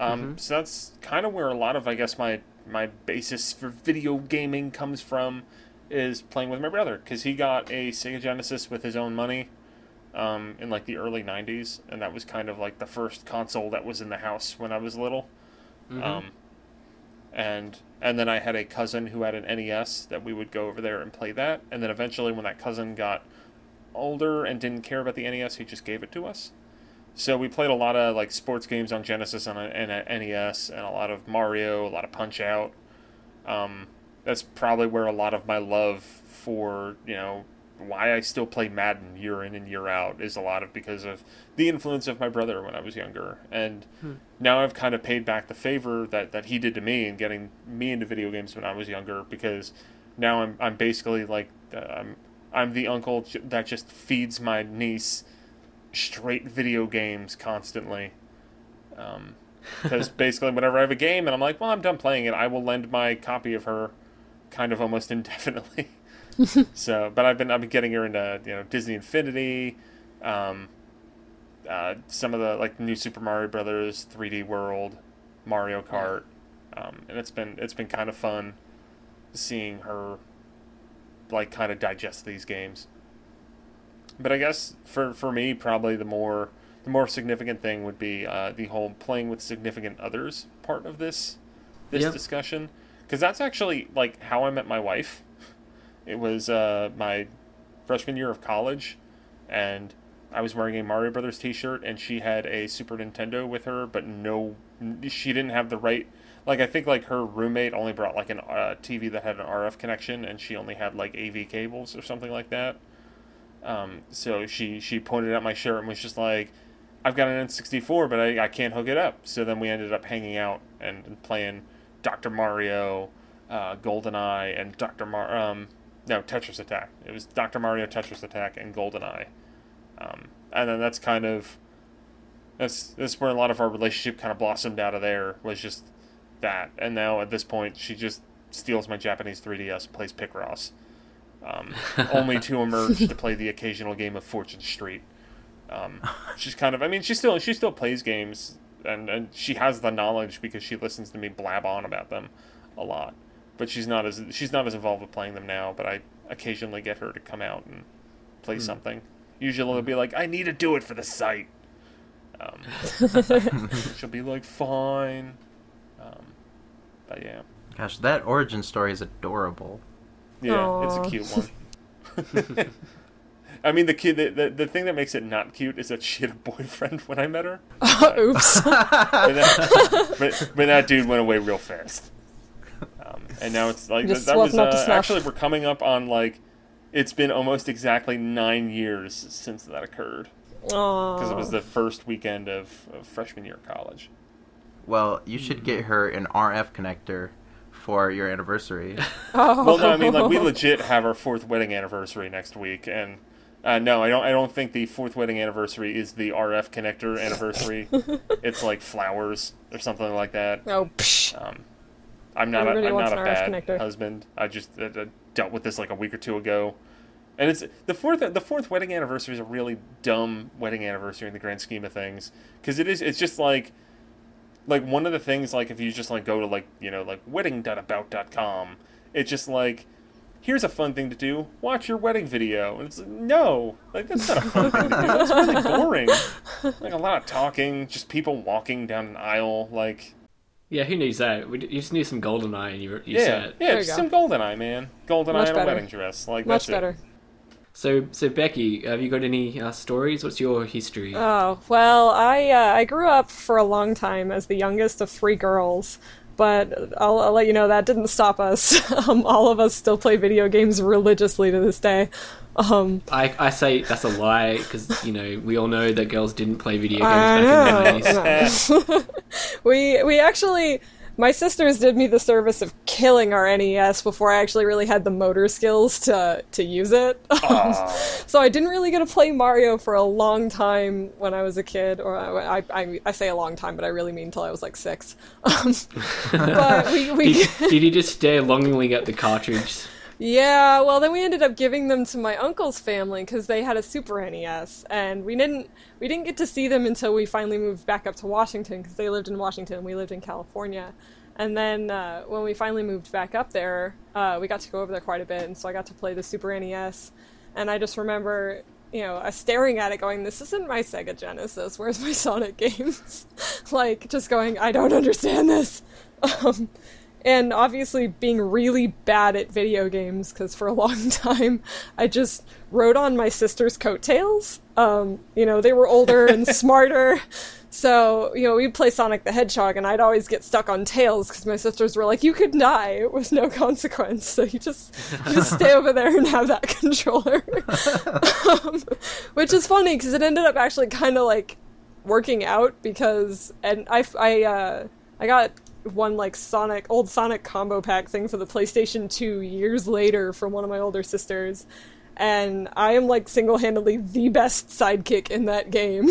Um, mm-hmm. So that's kind of where a lot of, I guess, my my basis for video gaming comes from, is playing with my brother, because he got a Sega Genesis with his own money. Um, in like the early nineties, and that was kind of like the first console that was in the house when I was little. Mm-hmm. Um, and and then I had a cousin who had an N E S that we would go over there and play that, and then eventually when that cousin got older and didn't care about the N E S, he just gave it to us. So we played a lot of like sports games on Genesis and an N E S, and a lot of Mario, a lot of Punch-Out. Um, that's probably where a lot of my love for, you know, why I still play Madden year in and year out is a lot of because of the influence of my brother when I was younger. And hmm. now I've kind of paid back the favor that, that he did to me in getting me into video games when I was younger, because now I'm I'm basically like, uh, I'm, I'm the uncle that just feeds my niece straight video games constantly. Um, because basically whenever I have a game and I'm like, well, I'm done playing it, I will lend my copy of her kind of almost indefinitely. So, but I've been I've been getting her into, you know, Disney Infinity, um, uh, some of the like new Super Mario Brothers, three D World, Mario Kart, um, and it's been it's been kind of fun seeing her like kind of digest these games. But I guess for, for me, probably the more the more significant thing would be uh, the whole playing with significant others part of this this yep. discussion, because that's actually like how I met my wife. It was uh, my freshman year of college, and I was wearing a Mario Brothers t-shirt, and she had a Super Nintendo with her, but no, she didn't have the right, like, I think, like, her roommate only brought, like, an uh, T V that had an R F connection, and she only had, like, A V cables or something like that. Um, so she, she pointed at my shirt and was just like, I've got an N sixty-four, but I, I can't hook it up. So then we ended up hanging out and, and playing Doctor Mario, uh, GoldenEye, and Doctor Mar... Um, No, Tetris Attack. It was Doctor Mario, Tetris Attack, and GoldenEye. Um, and then that's kind of... That's, that's where a lot of our relationship kind of blossomed out of there, was just that. And now, at this point, she just steals my Japanese three D S and plays Picross. Um, only to emerge to play the occasional game of Fortune Street. Um, she's kind of... I mean, she still she still plays games, and, and she has the knowledge because she listens to me blab on about them a lot. But she's not as she's not as involved with playing them now, but I occasionally get her to come out and play mm. something. Usually it'll be like, I need to do it for the site. Um, she'll be like, fine. Um, but yeah. Gosh, that origin story is adorable. Yeah, aww. It's a cute one. I mean, the, kid, the, the the thing that makes it not cute is that she had a boyfriend when I met her. Uh, but, oops. But that, but, but that dude went away real fast. Um, and now it's like that, that was uh, actually we're coming up on like it's been almost exactly nine years since that occurred, because it was the first weekend of, of freshman year of college. Well, you should get her an R F connector for your anniversary. Oh. Well, no, I mean like we legit have our fourth wedding anniversary next week, and uh, no, I don't. I don't think the fourth wedding anniversary is the R F connector anniversary. It's like flowers or something like that. Oh. Psh. Um, I'm not. A, I'm not a bad husband. I just uh, dealt with this like a week or two ago, And it's the fourth the fourth wedding anniversary is a really dumb wedding anniversary in the grand scheme of things, because it is it's just like like one of the things, like if you just like go to like you know like wedding dot about dot com, it's just like, here's a fun thing to do, watch your wedding video. And it's like, no, like that's not a fun thing to do. That's really boring. Like a lot of talking, just people walking down an aisle, like. Yeah, who needs that? We, you just need some GoldenEye, and you, you yeah, set. Yeah, just some GoldenEye, man. GoldenEye and a wedding dress, like Much that's better. It. So, so Becky, have you got any uh, stories? What's your history? Oh, well, I uh, I grew up for a long time as the youngest of three girls, but I'll, I'll let you know that didn't stop us. Um, all of us still play video games religiously to this day. Um, I, I say that's a lie, because, you know, we all know that girls didn't play video games I back know, in the nineties. we, we actually... My sisters did me the service of killing our N E S before I actually really had the motor skills to to use it. Um, so I didn't really get to play Mario for a long time when I was a kid. Or I, I, I say a long time, but I really mean until I was like six. Um, but we, we did, did you just stare longingly at the cartridge? Yeah, well, then we ended up giving them to my uncle's family because they had a Super N E S, and we didn't we didn't get to see them until we finally moved back up to Washington, because they lived in Washington, we lived in California. And then uh, when we finally moved back up there, uh, we got to go over there quite a bit, and so I got to play the Super N E S, and I just remember, you know, uh, staring at it going, this isn't my Sega Genesis, where's my Sonic games? Like, just going, I don't understand this! Um... And obviously being really bad at video games, because for a long time I just rode on my sister's coattails. Um, you know, they were older and smarter. So, you know, we'd play Sonic the Hedgehog, and I'd always get stuck on tails because my sisters were like, you could die with no consequence. So you just, you just stay over there and have that controller. um, which is funny, because it ended up actually kind of like working out, because and I, I, uh, I got... one like Sonic old Sonic combo pack thing for the PlayStation two years later from one of my older sisters, and I am like single-handedly the best sidekick in that game.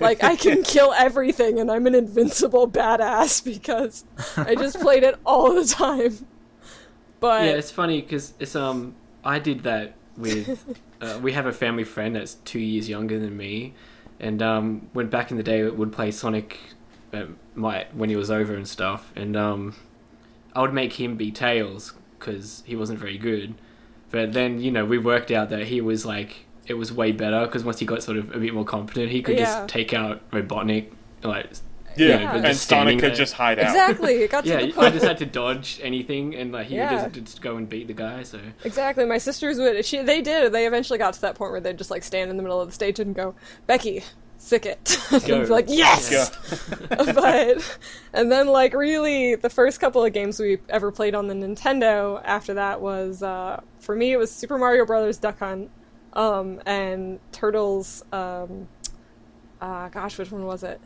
Like, I can kill everything, and I'm an invincible badass because I just played it all the time. But yeah, it's funny because it's um I did that with uh, we have a family friend that's two years younger than me, and um when back in the day it would play Sonic my when he was over and stuff, and um I would make him be Tails because he wasn't very good, but then you know we worked out that he was like it was way better, because once he got sort of a bit more competent he could yeah. just take out Robotnik, like yeah, you know, yeah. and Sonic could there. just hide out exactly it got yeah, to the point. I just had to dodge anything, and like he yeah. would just, just go and beat the guy. So exactly, my sisters would she they did they eventually got to that point where they'd just like stand in the middle of the stage and go, Becky, sick it. And like, yes! But, and then, like, really, the first couple of games we ever played on the Nintendo after that was, uh, for me, it was Super Mario Brothers Duck Hunt, um, and Turtles, um, uh, gosh, which one was it?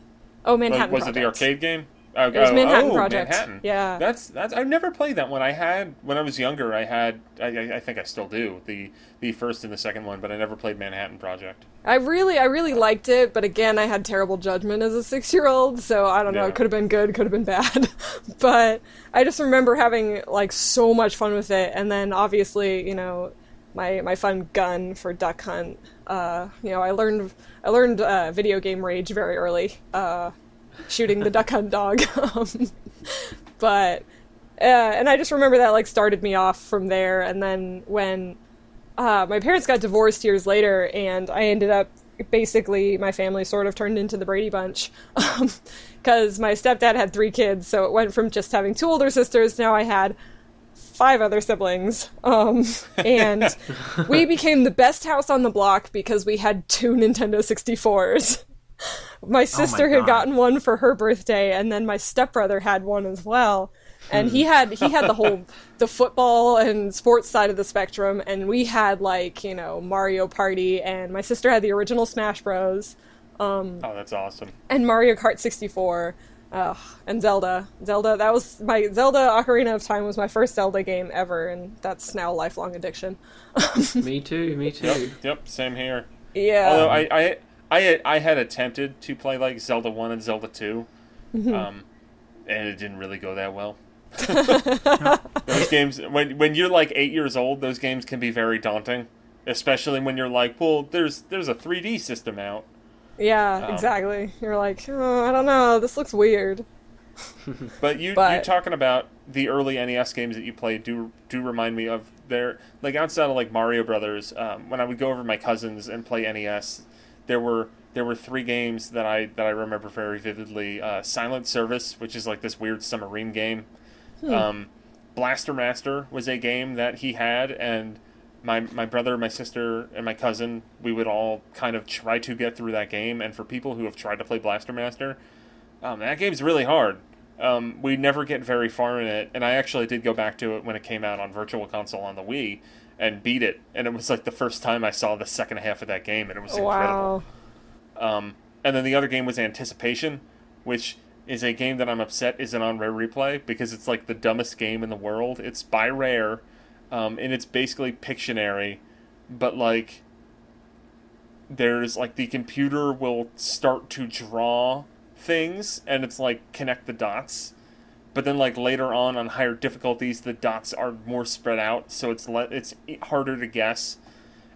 Oh, Manhattan was, was Project. Was it the arcade game? Uh, it was Manhattan oh, Project. Manhattan. Yeah. That's, that's, I've never played that one. I had, when I was younger, I had, I, I think I still do, the, the first and the second one, but I never played Manhattan Project. I really, I really liked it, but again, I had terrible judgment as a six-year-old, so I don't know, yeah. It could have been good, could have been bad, but I just remember having, like, so much fun with it, and then obviously, you know, my, my fun gun for Duck Hunt, uh, you know, I learned, I learned, uh, video game rage very early, uh, shooting the Duck Hunt dog, um, but, uh, and I just remember that, like, started me off from there, and then when... Uh, my parents got divorced years later, and I ended up, basically, my family sort of turned into the Brady Bunch, because um, my stepdad had three kids, so it went from just having two older sisters, to now I had five other siblings, um, and we became the best house on the block because we had two Nintendo sixty-fours. My sister oh my God. had gotten one for her birthday, and then my stepbrother had one as well. And he had he had the whole the football and sports side of the spectrum, and we had like you know Mario Party, and my sister had the original Smash Bros. Um, oh, that's awesome! And Mario Kart sixty-four, uh, and Zelda, Zelda. That was my Zelda Ocarina of Time was my first Zelda game ever, and that's now a lifelong addiction. me too, me too. Yep, yep, same here. Yeah. Although I I I had, I had attempted to play like Zelda one and Zelda two, mm-hmm. um, and it didn't really go that well. Those games, when when you're like eight years old, those games can be very daunting. Especially when you're like, well, there's there's a three D system out. Yeah, um, exactly. You're like, oh, I don't know, this looks weird. But you but... you talking about the early N E S games that you played do do remind me of their, like, outside of like Mario Brothers. Um, when I would go over to my cousins and play N E S, there were there were three games that I that I remember very vividly. Uh, Silent Service, which is like this weird submarine game. Hmm. Um, Blaster Master was a game that he had, and my my brother, my sister, and my cousin, we would all kind of try to get through that game. And for people who have tried to play Blaster Master, um, that game's really hard. Um, we never get very far in it, and I actually did go back to it when it came out on Virtual Console on the Wii and beat it, and it was like the first time I saw the second half of that game, and it was incredible. Wow. Um, and then the other game was Anticipation, which is a game that I'm upset isn't on Rare Replay, because it's like the dumbest game in the world. It's by Rare, um, and it's basically Pictionary, but like there's like the computer will start to draw things, and it's like connect the dots, but then like later on on higher difficulties the dots are more spread out, so it's le- it's harder to guess,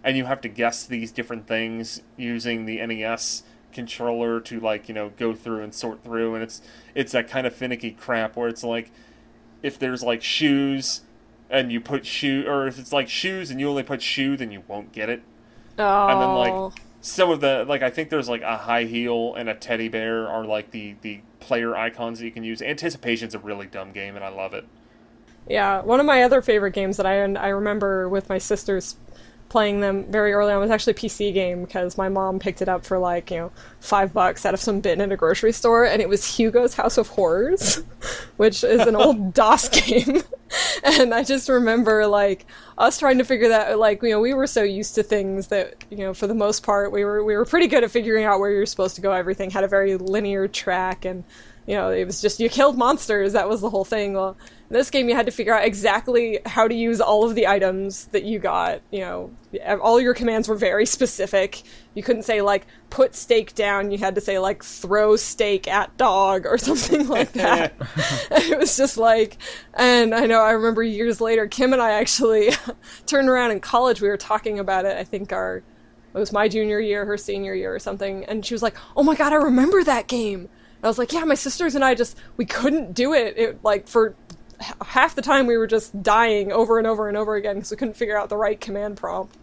and you have to guess these different things using the N E S controller to, like, you know, go through and sort through, and it's it's that kind of finicky crap where it's like if there's like shoes and you put shoe, or if it's like shoes and you only put shoe, then you won't get it. Oh. And then like some of the, like, I think there's, like, a high heel and a teddy bear are, like, the, the player icons that you can use. Anticipation's a really dumb game, and I love it. Yeah, one of my other favorite games that I I remember with my sisters playing them very early on was actually a P C game, because my mom picked it up for, like, you know, five bucks out of some bin at a grocery store, and it was Hugo's House of Horrors, which is an old DOS game. And I just remember, like, us trying to figure that, like, you know, we were so used to things that, you know, for the most part, we were we were pretty good at figuring out where you're supposed to go. Everything had a very linear track, and, you know, it was just, you killed monsters, that was the whole thing. Well, in this game, you had to figure out exactly how to use all of the items that you got, you know, all your commands were very specific. You couldn't say, like, put steak down, you had to say, like, throw steak at dog, or something like that. And it was just like, and I know I remember years later, Kim and I actually turned around in college, we were talking about it, I think our, it was my junior year, her senior year or something, and she was like, oh my god, I remember that game! And I was like, yeah, my sisters and I just, we couldn't do it, it like, for h- half the time we were just dying over and over and over again, because we couldn't figure out the right command prompt.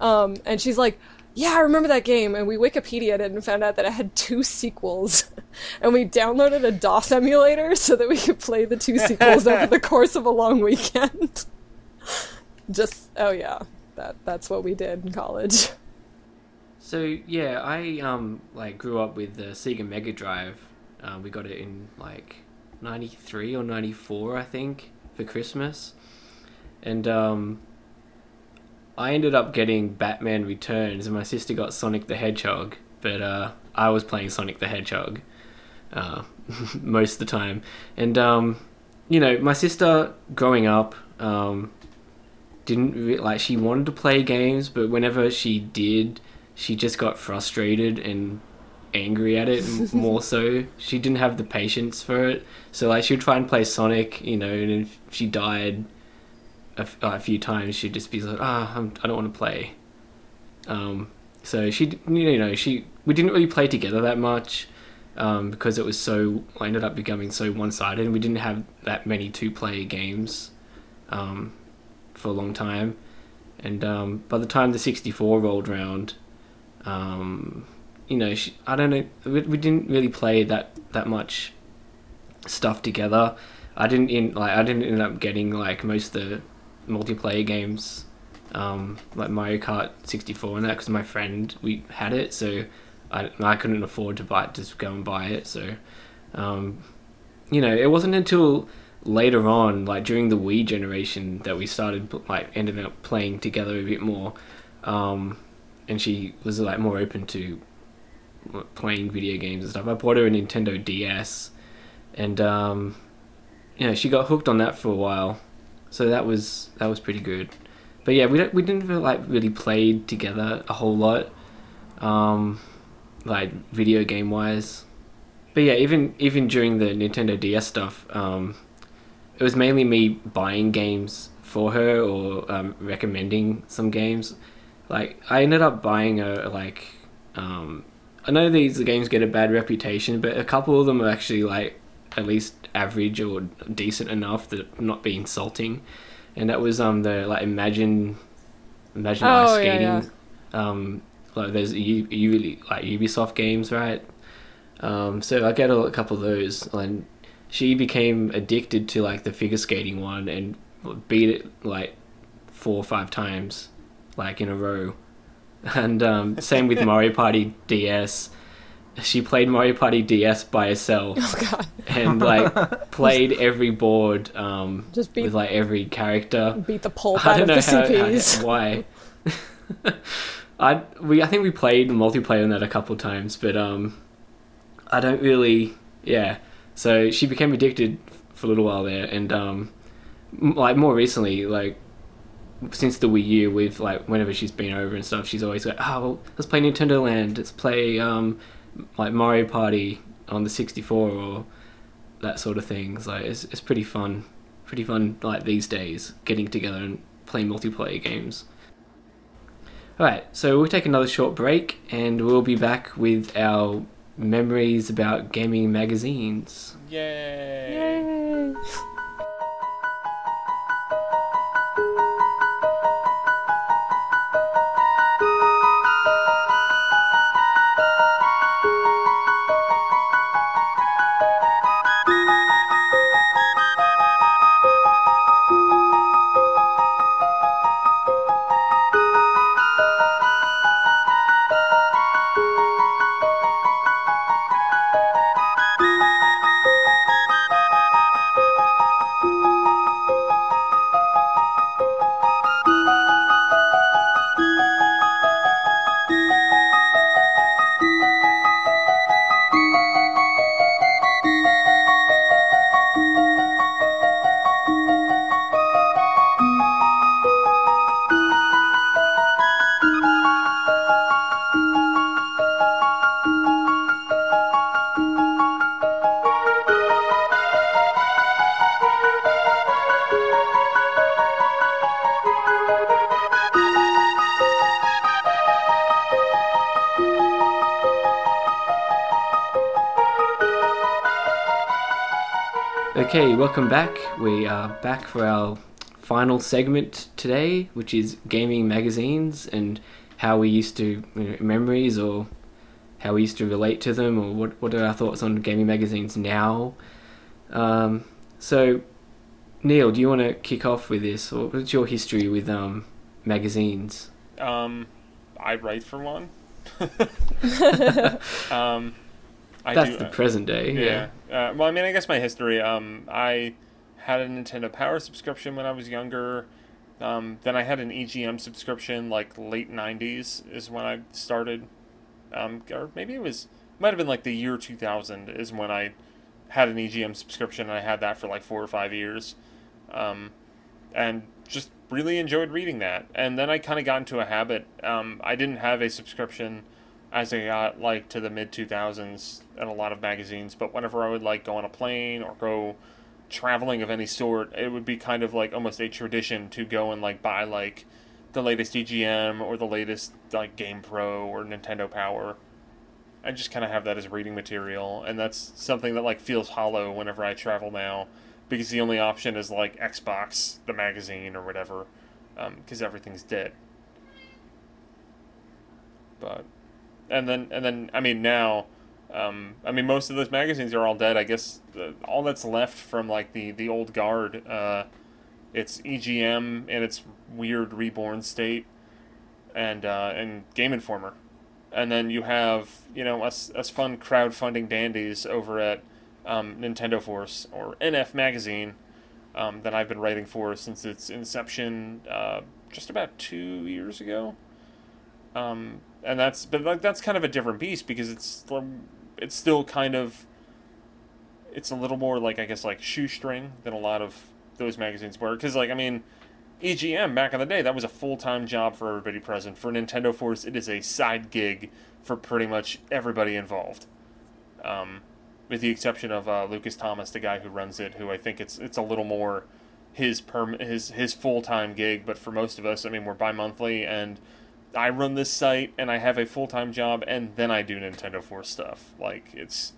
Um, and she's like, yeah, I remember that game, and we Wikipedia'd it and found out that it had two sequels, and we downloaded a DOS emulator so that we could play the two sequels over the course of a long weekend. Just, oh yeah, that that's what we did in college. So yeah, I um like grew up with the Sega Mega Drive. Uh, we got it in like ninety-three or ninety-four, I think, for Christmas, and um. I ended up getting Batman Returns, and my sister got Sonic the Hedgehog, but uh, I was playing Sonic the Hedgehog uh, most of the time. And, um, you know, my sister, growing up, um, didn't re- like, she wanted to play games, but whenever she did, she just got frustrated and angry at it more so. She didn't have the patience for it. So, like, she would try and play Sonic, you know, and if she died A, f- a few times, she'd just be like, ah, oh, I don't want to play. Um, so she, you know, she we didn't really play together that much um, because it was so, I ended up becoming so one-sided, and we didn't have that many two-player games um, for a long time. And um, by the time the sixty-four rolled round, um, you know, she, I don't know, we, we didn't really play that, that much stuff together. I didn't, in, like, I didn't end up getting, like, most of the multiplayer games um like Mario Kart sixty-four and that, because my friend, we had it, so I, I couldn't afford to buy it, just go and buy it. So um you know, it wasn't until later on, like during the Wii generation, that we started like ended up playing together a bit more, um and she was like more open to playing video games and stuff. I bought her a Nintendo D S, and um you know, she got hooked on that for a while. So that was that was pretty good, but yeah, we don't we didn't really, like really played together a whole lot, um, like video game wise. But yeah, even even during the Nintendo D S stuff, um, it was mainly me buying games for her or um, recommending some games. Like, I ended up buying a, like, um, I know these games get a bad reputation, but a couple of them are actually, like, at least average or decent enough to not be insulting. And that was, um, the, like, Imagine, Imagine oh, Ice Skating. Yeah, yeah. Um, like, there's, you, you, like, Ubisoft games, right? Um, so I got a couple of those, and she became addicted to, like, the figure skating one and beat it, like, four or five times, like, in a row. And um, same with Mario Party D S. She played Mario Party D S by herself. Oh, God. And, like, played every board um, Just beat, with, like, every character. Beat the pulp out of the C Ps. I don't know how, why. I, we, I think we played multiplayer on that a couple of times, but um, I don't really... Yeah. So she became addicted for a little while there. And, um, m- like, more recently, like... since the Wii U, we've, like, whenever she's been over and stuff, she's always like, oh, well, let's play Nintendo Land, let's play, um, like, Mario Party on the sixty-four or that sort of thing. It's, like, it's, it's pretty fun, pretty fun, like, these days, getting together and playing multiplayer games. Alright, so we'll take another short break, and we'll be back with our memories about gaming magazines. Yay! Yay! Okay, welcome back. We are back for our final segment today, which is gaming magazines and how we used to, you know, memories, or how we used to relate to them, or what what are our thoughts on gaming magazines now. Um, so, Neil, do you want to kick off with this, or what's your history with um, magazines? Um, I write for one. um. I That's do, the present day. Yeah. yeah. Uh, well, I mean, I guess my history. Um, I had a Nintendo Power subscription when I was younger. Um, then I had an E G M subscription, like late nineties is when I started. Um, or maybe it was, might have been like the year two thousand is when I had an E G M subscription, and I had that for like four or five years. Um, and just really enjoyed reading that. And then I kind of got into a habit. Um, I didn't have a subscription as I got, like, to the mid two thousands and a lot of magazines, but whenever I would, like, go on a plane or go traveling of any sort, it would be kind of, like, almost a tradition to go and, like, buy, like, the latest E G M or the latest, like, Game Pro or Nintendo Power. I just kind of have that as reading material, and that's something that, like, feels hollow whenever I travel now, because the only option is, like, Xbox, the magazine, or whatever, because um, everything's dead. But... And then, and then, I mean, now, um, I mean, most of those magazines are all dead. I guess the, all that's left from, like, the, the old guard, uh, it's E G M in its weird reborn state, and uh, and Game Informer. And then you have, you know, us, us fun crowdfunding dandies over at um, Nintendo Force, or N F Magazine, um, that I've been writing for since its inception uh, just about two years ago. Um... And that's, but like, that's kind of a different beast, because it's, it's still kind of, it's a little more like, I guess, like shoestring than a lot of those magazines were. Cause like, I mean, E G M back in the day, that was a full-time job for everybody present. For Nintendo Force, it is a side gig for pretty much everybody involved. Um, with the exception of, uh, Lucas Thomas, the guy who runs it, who I think it's, it's a little more his perm, his, his full-time gig. But for most of us, I mean, we're bi-monthly, and I run this site and I have a full-time job and then I do Nintendo four stuff. Like, it's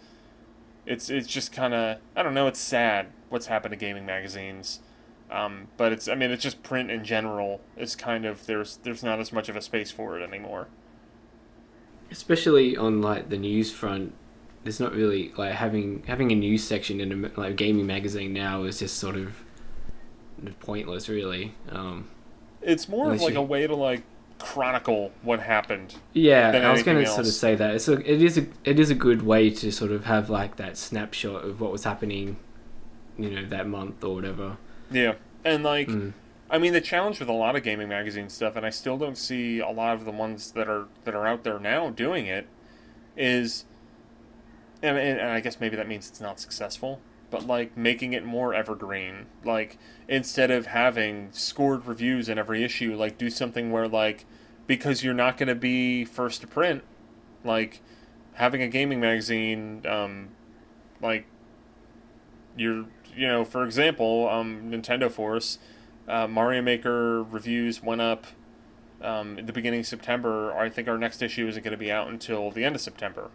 it's it's just kind of, I don't know, it's sad what's happened to gaming magazines. Um, but it's, I mean, it's just print in general. It's kind of, there's there's not as much of a space for it anymore. Especially on, like, the news front, there's not really, like, having having a news section in a, like, gaming magazine now is just sort of pointless, really. Um, it's more of, like, you... a way to, like, chronicle what happened. Yeah, I was going to sort of say that it's a, it is a it is a good way to sort of have like that snapshot of what was happening, you know, that month or whatever. Yeah, and like, mm. I mean, the challenge with a lot of gaming magazine stuff, and I still don't see a lot of the ones that are that are out there now doing it, is, and, and I guess maybe that means it's not successful, but like making it more evergreen. Like, instead of having scored reviews in every issue, like do something where, like, because you're not going to be first to print, like having a gaming magazine, um, like you're, you know, for example, um, Nintendo Force, uh, Mario Maker reviews went up um, at the beginning of September. I think our next issue isn't going to be out until the end of September.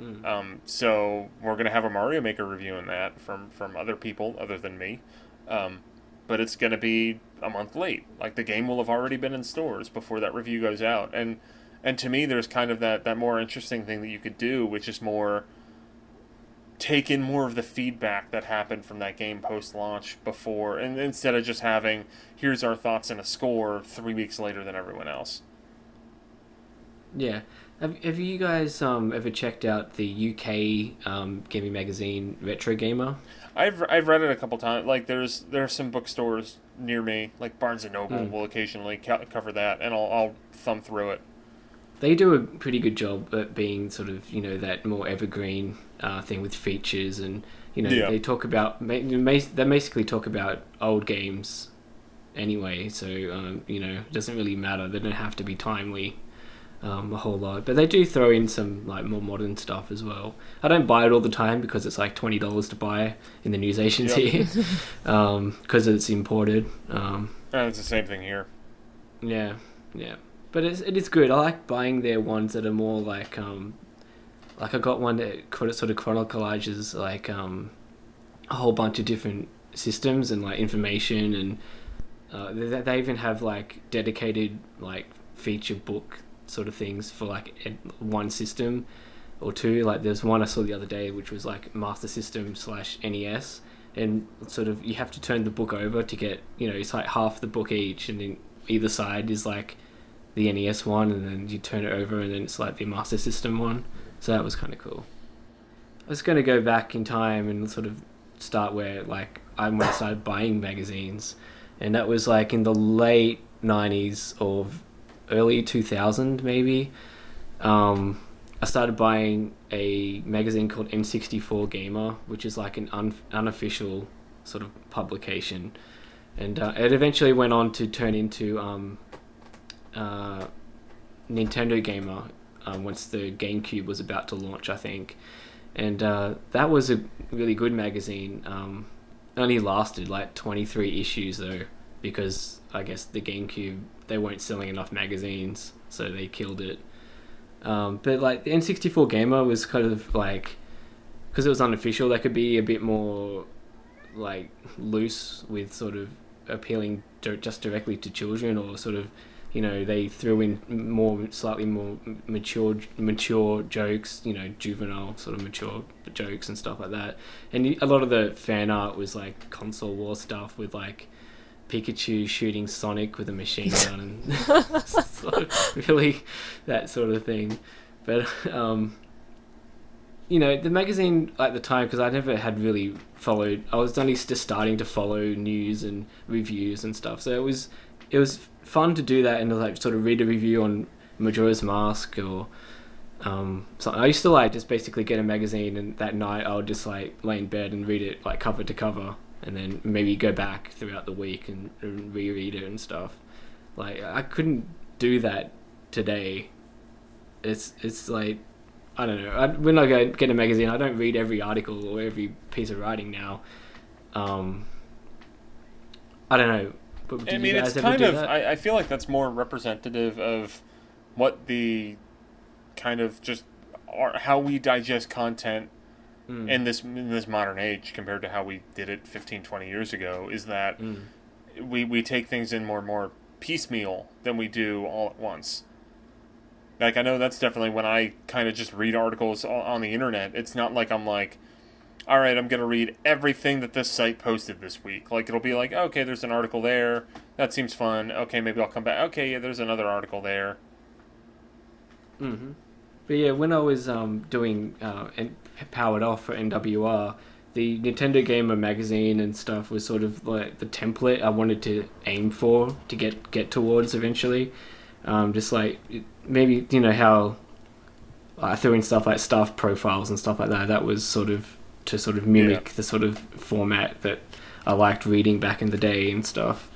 Mm. Um, so we're going to have a Mario Maker review in that from, from other people other than me. Um, but it's going to be a month late. Like, the game will have already been in stores before that review goes out. And, and to me, there's kind of that, that more interesting thing that you could do, which is more take in more of the feedback that happened from that game post-launch before. And instead of just having, here's our thoughts and a score three weeks later than everyone else. Yeah. Have Have you guys um, ever checked out the U K um, gaming magazine Retro Gamer? I've I've read it a couple times. Like, there's there are some bookstores near me, like Barnes and Noble mm. will occasionally co- cover that, and I'll I'll thumb through it. They do a pretty good job at being sort of, you know, that more evergreen uh, thing with features, and you know yeah. they talk about they basically talk about old games anyway, so um, you know it doesn't really matter. They don't have to be timely. Um, a whole lot, but they do throw in some like more modern stuff as well. I don't buy it all the time because it's like twenty dollars to buy in the newsagents yep. here, because um, it's imported. Um, oh, it's the same thing here. Yeah, yeah, but it's it is good. I like buying their ones that are more like um, like I got one that sort of chronicalizes like um, a whole bunch of different systems and like information, and uh, they, they even have like dedicated like feature book sort of things for like one system or two. Like there's one I saw the other day which was like Master System slash N E S, and sort of you have to turn the book over to get, you know, it's like half the book each, and then either side is like the N E S one, and then you turn it over and then it's like the Master System one. So that was kind of cool. I was going to go back in time and sort of start where like I started buying magazines, and that was like in the late nineties or early two thousand maybe. um I started buying a magazine called N sixty-four Gamer, which is like an un- unofficial sort of publication, and uh, it eventually went on to turn into um uh Nintendo Gamer uh, once the GameCube was about to launch, I think, and uh that was a really good magazine. Um only lasted like twenty-three issues though, because I guess the GameCube, they weren't selling enough magazines, so they killed it. Um, but like the N sixty-four Gamer was kind of like, because it was unofficial, they could be a bit more like loose with sort of appealing di- just directly to children, or sort of, you know, they threw in more slightly more mature mature jokes, you know, juvenile sort of mature jokes and stuff like that. And a lot of the fan art was like console war stuff with like Pikachu shooting Sonic with a machine gun and sort of really that sort of thing. But um you know, the magazine at the time, because I never had really followed, I was only just starting to follow news and reviews and stuff, so it was it was fun to do that and to like sort of read a review on Majora's Mask or um something. I used to like just basically get a magazine, and that night I would just like lay in bed and read it like cover to cover, and then maybe go back throughout the week and, and reread it and stuff. Like, I couldn't do that today. It's it's like, I don't know. I, when I go get a magazine, I don't read every article or every piece of writing now. Um, I don't know. But I mean, it's kind of, I, I feel like that's more representative of what the kind of just are, how we digest content mm. in this in this modern age compared to how we did it fifteen, twenty years ago is that mm. we, we take things in more and more piecemeal than we do all at once. Like, I know that's definitely when I kind of just read articles on the internet. It's not like I'm like, all right, I'm going to read everything that this site posted this week. Like, it'll be like, okay, there's an article there. That seems fun. Okay, maybe I'll come back. Okay, yeah, there's another article there. Mm-hmm. But yeah, when I was um, doing uh, and Powered Off for N W R, the Nintendo Gamer magazine and stuff was sort of like the template I wanted to aim for, to get, get towards eventually. Um, just like, maybe, you know, how I threw in stuff like staff profiles and stuff like that. That was sort of to sort of mimic yeah. the sort of format that I liked reading back in the day and stuff.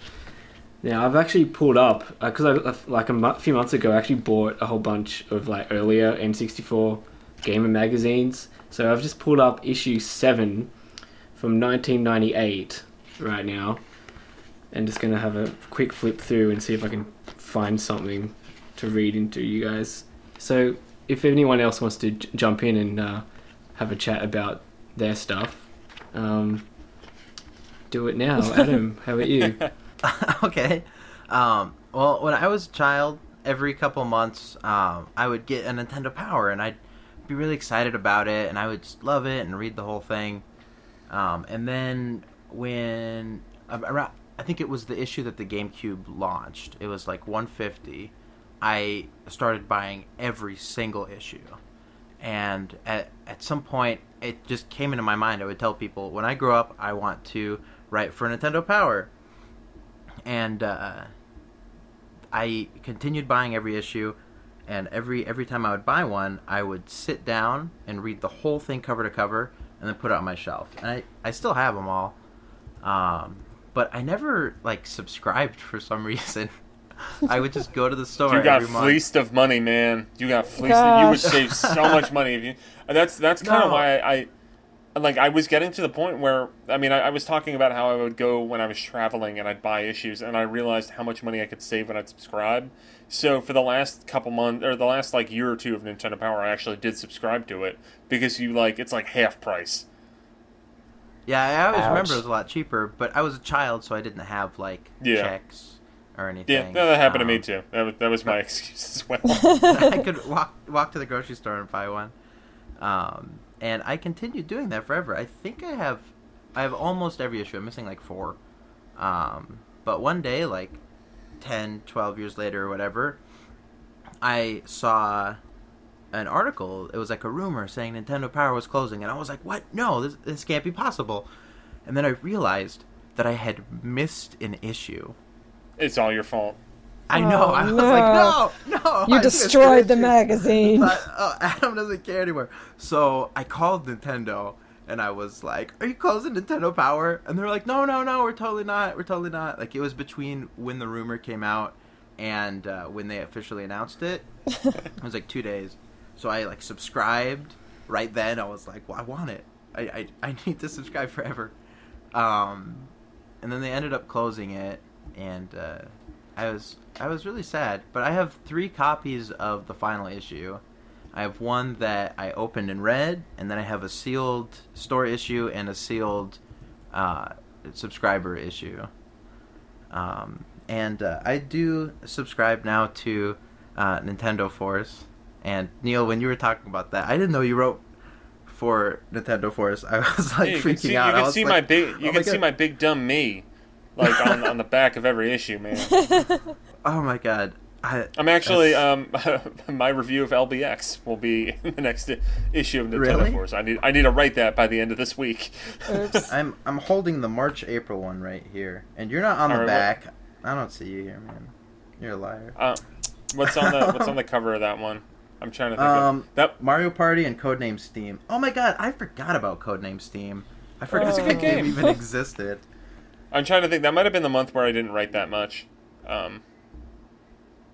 Now, I've actually pulled up, because uh, I, like a mu- few months ago, I actually bought a whole bunch of like earlier N sixty-four gamer magazines. So I've just pulled up issue seven from nineteen ninety-eight right now. And just going to have a quick flip through and see if I can find something to read into, you guys. So if anyone else wants to j- jump in and uh, have a chat about their stuff, um, do it now. Adam, how about you? Okay. Um, well, when I was a child, every couple months, um, I would get a Nintendo Power, and I'd be really excited about it, and I would just love it and read the whole thing. Um, and then when... around, I think it was the issue that the GameCube launched. It was like one fifty. I started buying every single issue. And at at some point, it just came into my mind. I would tell people, when I grow up, I want to write for Nintendo Power. And uh, I continued buying every issue. And every every time I would buy one, I would sit down and read the whole thing cover to cover and then put it on my shelf. And I, I still have them all. Um... But I never, like, subscribed for some reason. I would just go to the store every month. You got fleeced of money, man. You got fleeced. Gosh. You would save so much money if you. And that's that's kind of no. why I, I, like, I was getting to the point where, I mean, I, I was talking about how I would go when I was traveling and I'd buy issues, and I realized how much money I could save when I'd subscribe. So for the last couple months, or the last, like, year or two of Nintendo Power, I actually did subscribe to it because you, like, it's like half price. Yeah, I always Ouch. remember it was a lot cheaper, but I was a child, so I didn't have, like, yeah. checks or anything. Yeah, no, that happened um, to me, too. That was, that was my excuse as well. I could walk walk to the grocery store and buy one. Um, and I continued doing that forever. I think I have I have almost every issue. I'm missing, like, four. Um, but one day, like, ten, twelve years later or whatever, I saw an article. It was like a rumor saying Nintendo Power was closing, and I was like, what? No, this this can't be possible. And then I realized that I had missed an issue. It's all your fault. I know. Oh, I was no. like, no, no. You I destroyed the issue. magazine. But, oh, Adam doesn't care anymore. So I called Nintendo, and I was like, are you closing Nintendo Power? And they're like, no, no, no, we're totally not. We're totally not. Like, it was between when the rumor came out and uh, when they officially announced it. It was like two days. So I, like, subscribed right then. I was like, well, I want it. I I, I need to subscribe forever. Um, and then they ended up closing it, and uh, I was I was really sad. But I have three copies of the final issue. I have one that I opened and read, and then I have a sealed store issue and a sealed uh, subscriber issue. Um, and uh, I do subscribe now to uh, Nintendo Force. And, Neal, when you were talking about that, I didn't know you wrote for Nintendo Force. I was, like, yeah, freaking see, out. You can see, like, my big, you oh can my see my big dumb me, like, on, on the back of every issue, man. Oh, my God. I, I'm actually, um, my review of L B X will be in the next issue of Nintendo really? Force. I need I need to write that by the end of this week. I'm I'm holding the March-April one right here. And you're not on All the right, back. What? I don't see you here, man. You're a liar. Uh, what's on the What's on the cover of that one? I'm trying to think um, of that. Mario Party and Codename Steam. Oh my god, I forgot about Codename Steam. I forgot oh, that game even existed. I'm trying to think. That might have been the month where I didn't write that much. Um,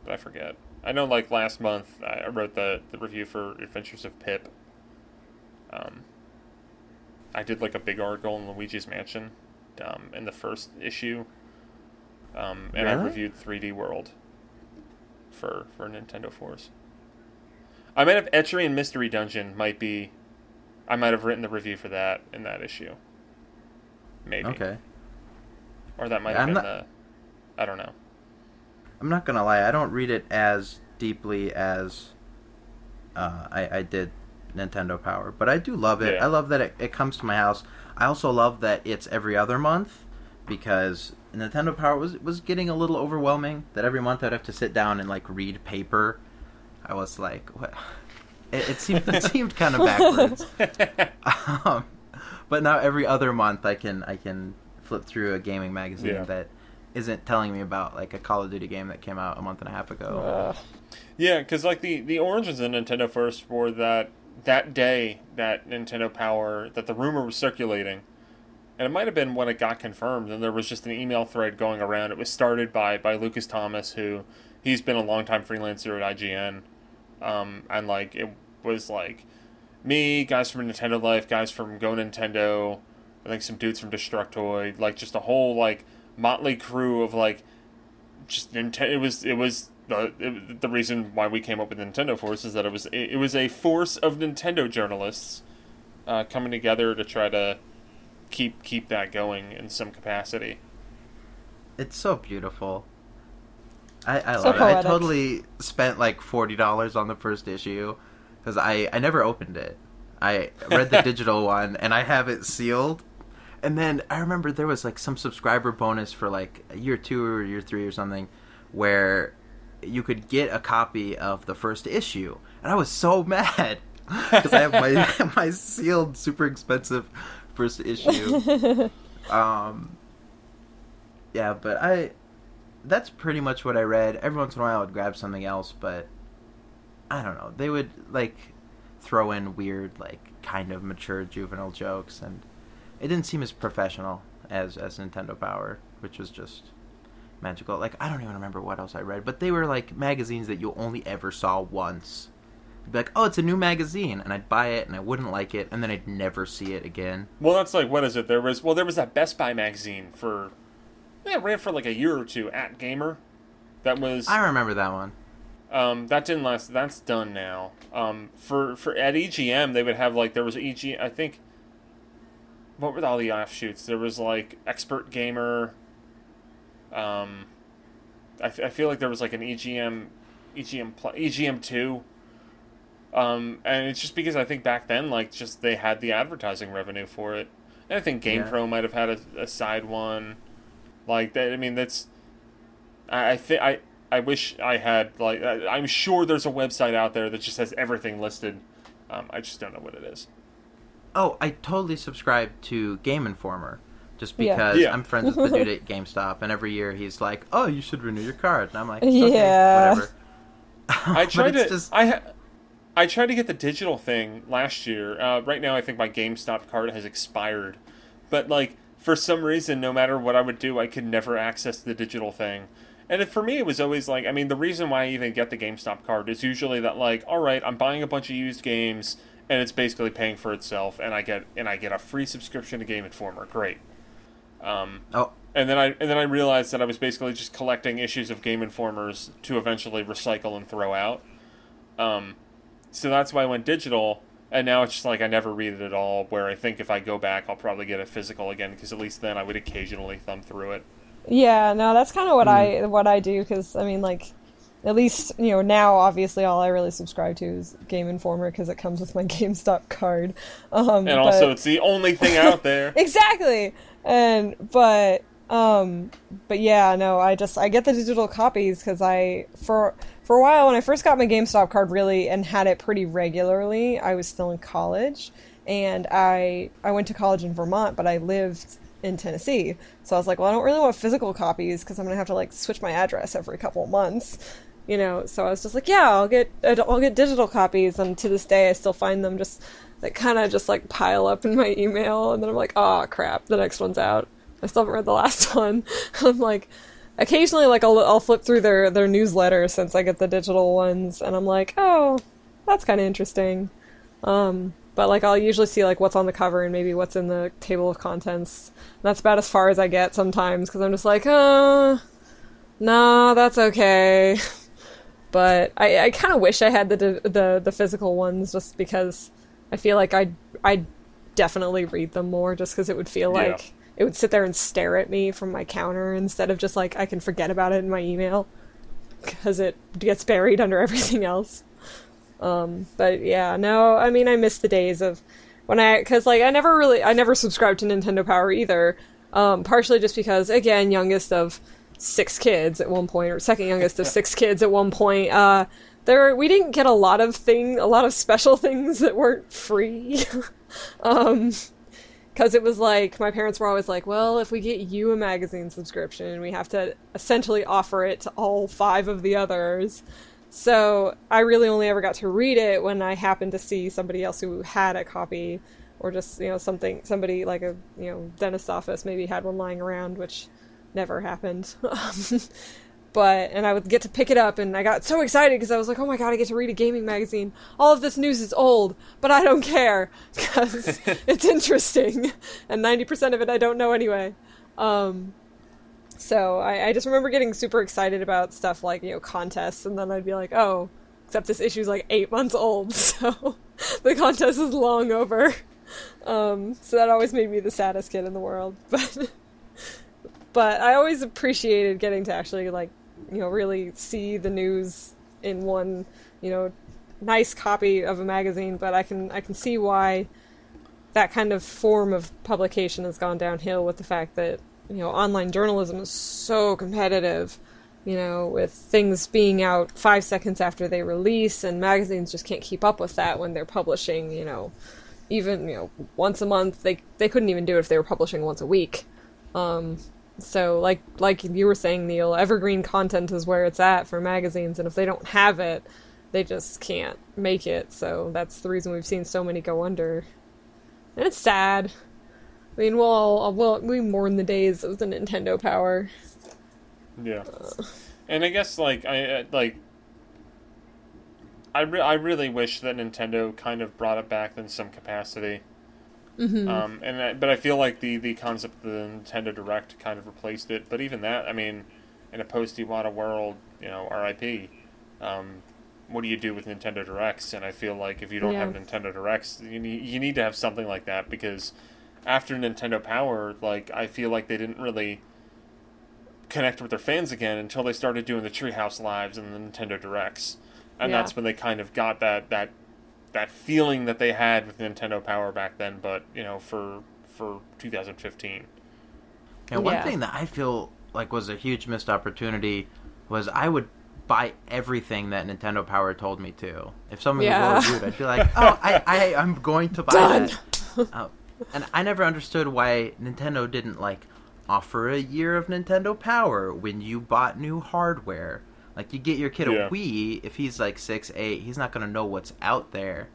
but I forget. I know, like, last month I wrote the, the review for Adventures of Pip. Um, I did, like, a big article in Luigi's Mansion um, in the first issue. Um, and really? I reviewed three D World. for, for Nintendo fours. I might have Etchery and Mystery Dungeon might be... I might have written the review for that in that issue. Maybe. Okay. Or that might yeah, have I'm been not... the... I don't know. I'm not going to lie. I don't read it as deeply as uh, I, I did Nintendo Power. But I do love it. Yeah. I love that it, it comes to my house. I also love that it's every other month, because Nintendo Power was was getting a little overwhelming, that every month I'd have to sit down and like read paper. I was like, what? It, it seemed it seemed kind of backwards. Um, but now every other month I can I can flip through a gaming magazine yeah. that isn't telling me about like a Call of Duty game that came out a month and a half ago. Uh, yeah, because like the, the origins of Nintendo first were that that day that Nintendo Power, that the rumor was circulating, and it might have been when it got confirmed, and there was just an email thread going around. It was started by, by Lucas Thomas, who he's been a longtime freelancer at I G N, um, and like it was like me, guys from Nintendo Life, guys from Go Nintendo, I think some dudes from Destructoid, like just a whole like motley crew of like just Nintendo. It was it was the it, the reason why we came up with Nintendo Force is that it was it, it was a force of Nintendo journalists uh, coming together to try to keep keep that going in some capacity. It's so beautiful. I, I so love poetic. it. I totally spent like forty dollars on the first issue because I, I never opened it. I read the digital one and I have it sealed. And then I remember there was like some subscriber bonus for like year two or year three or something where you could get a copy of the first issue. And I was so mad because I have my, my sealed super expensive first issue. um, yeah, but I... That's pretty much what I read. Every once in a while I would grab something else, but I don't know. They would, like, throw in weird, like, kind of mature juvenile jokes, and it didn't seem as professional as, as Nintendo Power, which was just magical. Like, I don't even remember what else I read, but they were, like, magazines that you only ever saw once. You'd be like, oh, it's a new magazine, and I'd buy it, and I wouldn't like it, and then I'd never see it again. Well, that's like, what is it? There was, well, there was that Best Buy magazine for... Yeah, it ran for like a year or two at Gamer. That was... I remember that one. Um, that didn't last. That's done now. Um, for, for at E G M, they would have like... There was E G M... I think... What were all the offshoots? There was like Expert Gamer. Um, I, I feel like there was like an E G M... E G M... E G M two. Um, and it's just because I think back then, like, just they had the advertising revenue for it. And I think GamePro yeah. might have had a, a side one... Like that, I mean, that's. I I, th- I I wish I had like. I, I'm sure there's a website out there that just has everything listed. Um, I just don't know what it is. Oh, I totally subscribe to Game Informer, just because yeah. Yeah. I'm friends with the dude at GameStop, and every year he's like, "Oh, you should renew your card," and I'm like, okay, yeah, whatever. I tried to. Just... I ha- I tried to get the digital thing last year. Uh, right now, I think my GameStop card has expired, but like. For some reason, no matter what I would do, I could never access the digital thing. And it, for me, it was always like, I mean, the reason why I even get the GameStop card is usually that, like, all right, I'm buying a bunch of used games, and it's basically paying for itself, and I get and I get a free subscription to Game Informer. Great. Um, oh. And then I and then I realized that I was basically just collecting issues of Game Informers to eventually recycle and throw out. Um, so that's why I went digital. And now it's just like I never read it at all, where I think if I go back, I'll probably get a physical again, because at least then I would occasionally thumb through it. Yeah, no, that's kind of what mm. I what I do, because, I mean, like, at least, you know, now, obviously, all I really subscribe to is Game Informer, because it comes with my GameStop card. Um, and but... also, it's the only thing out there. Exactly! And, but, um, but yeah, no, I just, I get the digital copies, because I, for... For a while, when I first got my GameStop card, really, and had it pretty regularly, I was still in college, and I I went to college in Vermont, but I lived in Tennessee, so I was like, well, I don't really want physical copies, because I'm going to have to, like, switch my address every couple of months, you know, so I was just like, yeah, I'll get I'll get digital copies, and to this day, I still find them just, like, kind of just, like, pile up in my email, and then I'm like, aw, crap, the next one's out. I still haven't read the last one. I'm like... Occasionally, like, I'll, I'll flip through their, their newsletter since I get the digital ones, and I'm like, oh, that's kind of interesting. Um, but, like, I'll usually see, like, what's on the cover and maybe what's in the table of contents. And that's about as far as I get sometimes, because I'm just like, oh, no, that's okay. But I, I kind of wish I had the, the the physical ones, just because I feel like I'd, I'd definitely read them more, just because it would feel yeah. like it would sit there and stare at me from my counter instead of just like I can forget about it in my email because it gets buried under everything else. Um, but yeah, no, I mean, I miss the days of when I, because like I never really, I never subscribed to Nintendo Power either, um, partially just because, again, youngest of six kids at one point, or second youngest of six kids at one point, uh, there, we didn't get a lot of thing, a lot of special things that weren't free. um, Because it was like, my parents were always like, well, if we get you a magazine subscription, we have to essentially offer it to all five of the others. So I really only ever got to read it when I happened to see somebody else who had a copy, or just, you know, something, somebody like a, you know, dentist's office maybe had one lying around, which never happened. But, and I would get to pick it up, and I got so excited because I was like, oh my god, I get to read a gaming magazine. All of this news is old, but I don't care because it's interesting. And ninety percent of it I don't know anyway. Um, so I, I just remember getting super excited about stuff like, you know, contests, and then I'd be like, oh, except this issue's like eight months old, so the contest is long over. Um, so that always made me the saddest kid in the world. But, but I always appreciated getting to actually, like, you know, really see the news in one, you know, nice copy of a magazine. But I can I can see why that kind of form of publication has gone downhill with the fact that, you know, online journalism is so competitive, you know, with things being out five seconds after they release, and magazines just can't keep up with that when they're publishing, you know, even, you know, once a month. They they couldn't even do it if they were publishing once a week. Um, so like like you were saying, Neil, evergreen content is where it's at for magazines, and if they don't have it, they just can't make it. So that's the reason we've seen so many go under, and it's sad. I mean, we'll all, we'll we mourn the days of the Nintendo Power. Yeah, uh. and I guess like I like I re- I really wish that Nintendo kind of brought it back in some capacity. Mm-hmm. Um, and I, but I feel like the, the concept of the Nintendo Direct kind of replaced it. But even that, I mean, in a post-Iwata world, you know, R I P, um, what do you do with Nintendo Directs? And I feel like if you don't yeah. have Nintendo Directs, you need, you need to have something like that, because after Nintendo Power, like, I feel like they didn't really connect with their fans again until they started doing the Treehouse Lives and the Nintendo Directs. And yeah. that's when they kind of got that... that that feeling that they had with Nintendo Power back then, but, you know, for for twenty fifteen. And one yeah. thing that I feel like was a huge missed opportunity was I would buy everything that Nintendo Power told me to. If someone yeah. was really rude, I'd be like, oh, I, I, I'm going to buy Done. that. Oh, and I never understood why Nintendo didn't, like, offer a year of Nintendo Power when you bought new hardware. Like, you get your kid yeah. a Wii, if he's, like, six, eight, he's not going to know what's out there.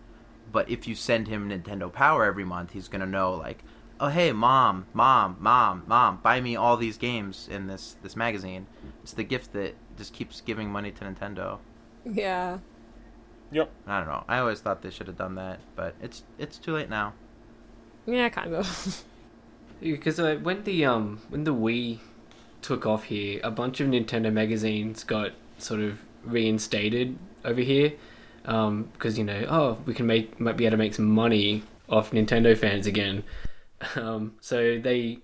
But if you send him Nintendo Power every month, he's going to know, like, oh, hey, mom, mom, mom, mom, buy me all these games in this, this magazine. It's the gift that just keeps giving money to Nintendo. Yeah. Yep. I don't know. I always thought they should have done that, but it's it's too late now. Yeah, kind of. Because uh, when the um when the Wii took off here, a bunch of Nintendo magazines got sort of reinstated over here, um because, you know, oh, we can make might be able to make some money off Nintendo fans again. Um so they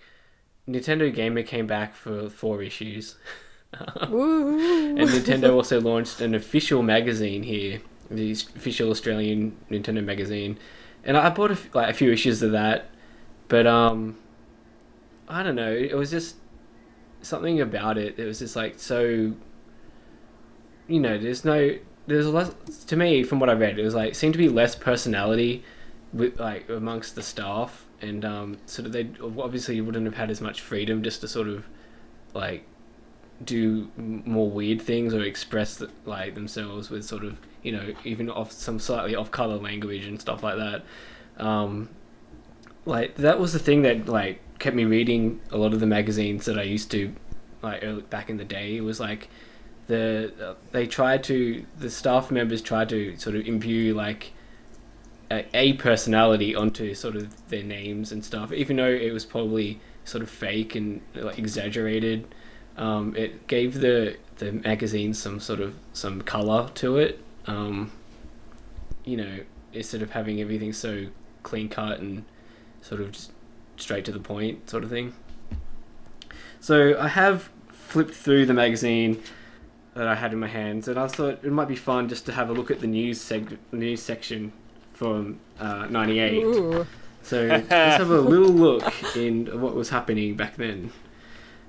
Nintendo Gamer came back for four issues. And Nintendo also launched an official magazine here, the official Australian Nintendo magazine, and I bought a, like a few issues of that, but um I don't know, it was just something about it. It was just like, so, you know, there's no, there's less, to me, from what I read, it was like, seemed to be less personality with, like, amongst the staff, and um, sort of, they obviously wouldn't have had as much freedom just to sort of, like, do more weird things or express, like, themselves with sort of, you know, even off some slightly off-color language and stuff like that. Um, like, that was the thing that, like, kept me reading a lot of the magazines that I used to, like, early, back in the day. It was like the uh, they tried to the staff members tried to sort of imbue like a, a personality onto sort of their names and stuff, even though it was probably sort of fake and, like, exaggerated. Um, it gave the the magazine some sort of some color to it. Um, you know, instead of having everything so clean cut and sort of just straight to the point sort of thing. So I have flipped through the magazine that I had in my hands, and I thought it might be fun just to have a look at the news seg- news section from uh, ninety-eight. Ooh. So let's have a little look in what was happening back then.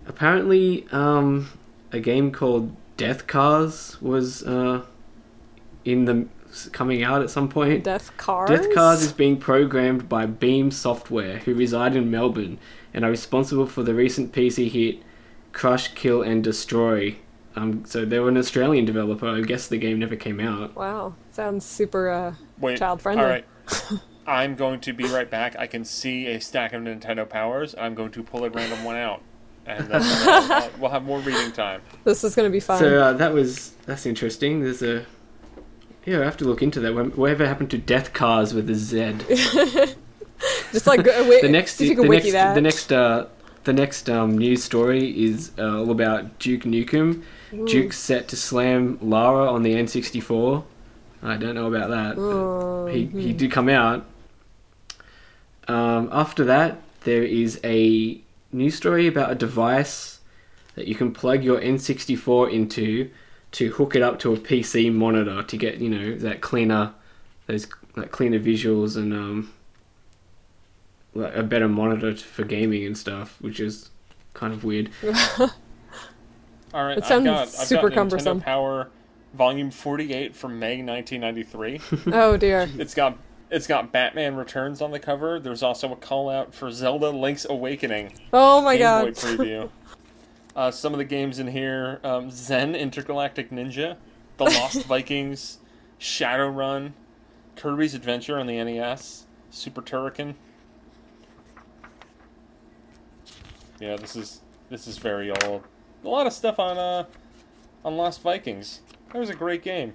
Apparently, um, a game called Death Cars was uh, in the coming out at some point. Death Cars? Death Cars is being programmed by Beam Software, who reside in Melbourne, and are responsible for the recent P C hit Crush, Kill and Destroy. Um, so they were an Australian developer. I guess the game never came out. Wow. Sounds super uh, Wait, child-friendly. All right. I'm going to be right back. I can see a stack of Nintendo Powers. I'm going to pull a random one out. And that's, uh, we'll have more reading time. This is going to be fun. So uh, that was that's interesting. There's a yeah. I have to look into that. Whatever happened to Death Cars with a Z? Just like uh, wait, the next, see if you can the, wiki next that. the next uh, the next um, news story is uh, all about Duke Nukem. Ooh. Duke's set to slam Lara on the N sixty-four. I don't know about that. But he he did come out. Um, after that, there is a news story about a device that you can plug your N sixty-four into to hook it up to a P C monitor to get, you know, that cleaner, those like cleaner visuals and um, like a better monitor for gaming and stuff, which is kind of weird. All right, it sounds I've got, super I've got cumbersome. Nintendo Power Volume forty-eight from May nineteen ninety-three. Oh dear! It's got. It's got Batman Returns on the cover. There's also a call-out for Zelda Link's Awakening. Oh, my Game God. Boy preview. uh, some of the games in here, um, Zen Intergalactic Ninja, The Lost Vikings, Shadowrun, Kirby's Adventure on the N E S, Super Turrican. Yeah, this is this is very old. A lot of stuff on, uh, on Lost Vikings. That was a great game.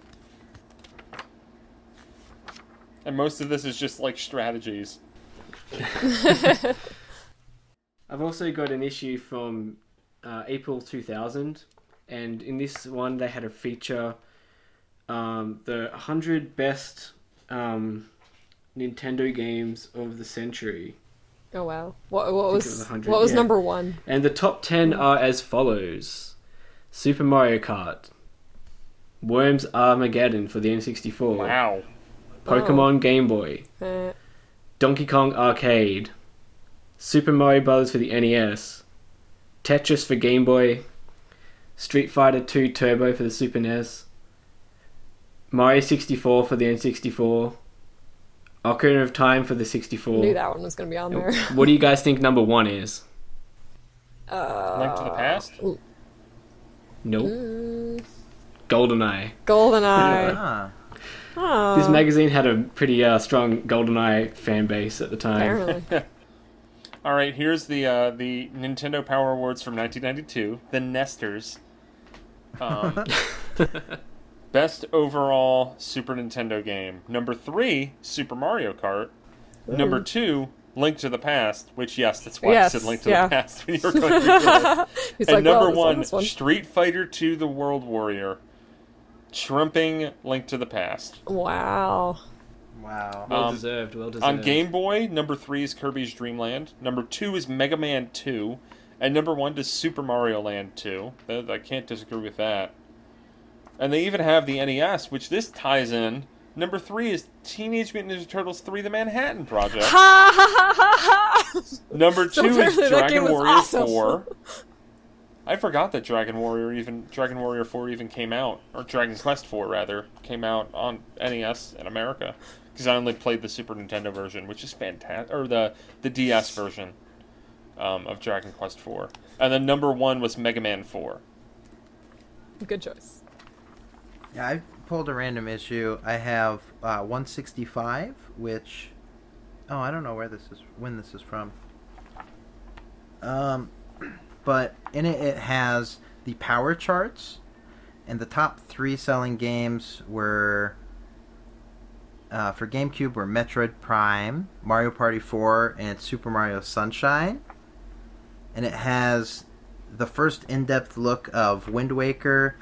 And most of this is just, like, strategies. I've also got an issue from uh, April two thousand, and in this one they had a feature, um, the one hundred best um, Nintendo games of the century. Oh, wow. What, what was, was one hundred, what was yeah. number one? And the top ten are as follows. Super Mario Kart. Worms Armageddon for the N sixty-four. Wow. Pokemon oh. Game Boy, uh. Donkey Kong Arcade, Super Mario Bros. For the N E S, Tetris for Game Boy, Street Fighter two Turbo for the Super N E S, Mario sixty-four for the N sixty-four, Ocarina of Time for the sixty-four. I knew that one was going to be on there. What do you guys think number one is? Uh, Link to the Past? Ooh. Nope. Mm. GoldenEye. GoldenEye. Ah. Oh. This magazine had a pretty uh, strong GoldenEye fan base at the time. All right, here's the uh, the Nintendo Power Awards from nineteen ninety-two, the Nesters. Um, best overall Super Nintendo game. Number three, Super Mario Kart. Ooh. Number two, Link to the Past, which, yes, that's why yes, I said Link to yeah. the Past when you were going through this. And like, number well, one, one, Street Fighter two, The World Warrior. Trumping Link to the Past. Wow. Wow. Well um, deserved, well deserved. On Game Boy, number three is Kirby's Dream Land. Number two is Mega Man two. And number one is Super Mario Land two. I can't disagree with that. And they even have the N E S, which this ties in. Number three is Teenage Mutant Ninja Turtles three, The Manhattan Project. Ha ha ha ha ha! Number two is Dragon Warrior awesome. four. I forgot that Dragon Warrior even Dragon Warrior four even came out, or Dragon Quest four rather came out on N E S in America, because I only played the Super Nintendo version, which is fantastic, or the the D S version um, of Dragon Quest four. And then number one was Mega Man four. Good choice. Yeah, I pulled a random issue. I have uh, one sixty-five, which oh I don't know where this is when this is from. Um. But in it, it has the power charts, and the top three selling games were, uh, for GameCube, were Metroid Prime, Mario Party four, and Super Mario Sunshine. And it has the first in-depth look of Wind Waker,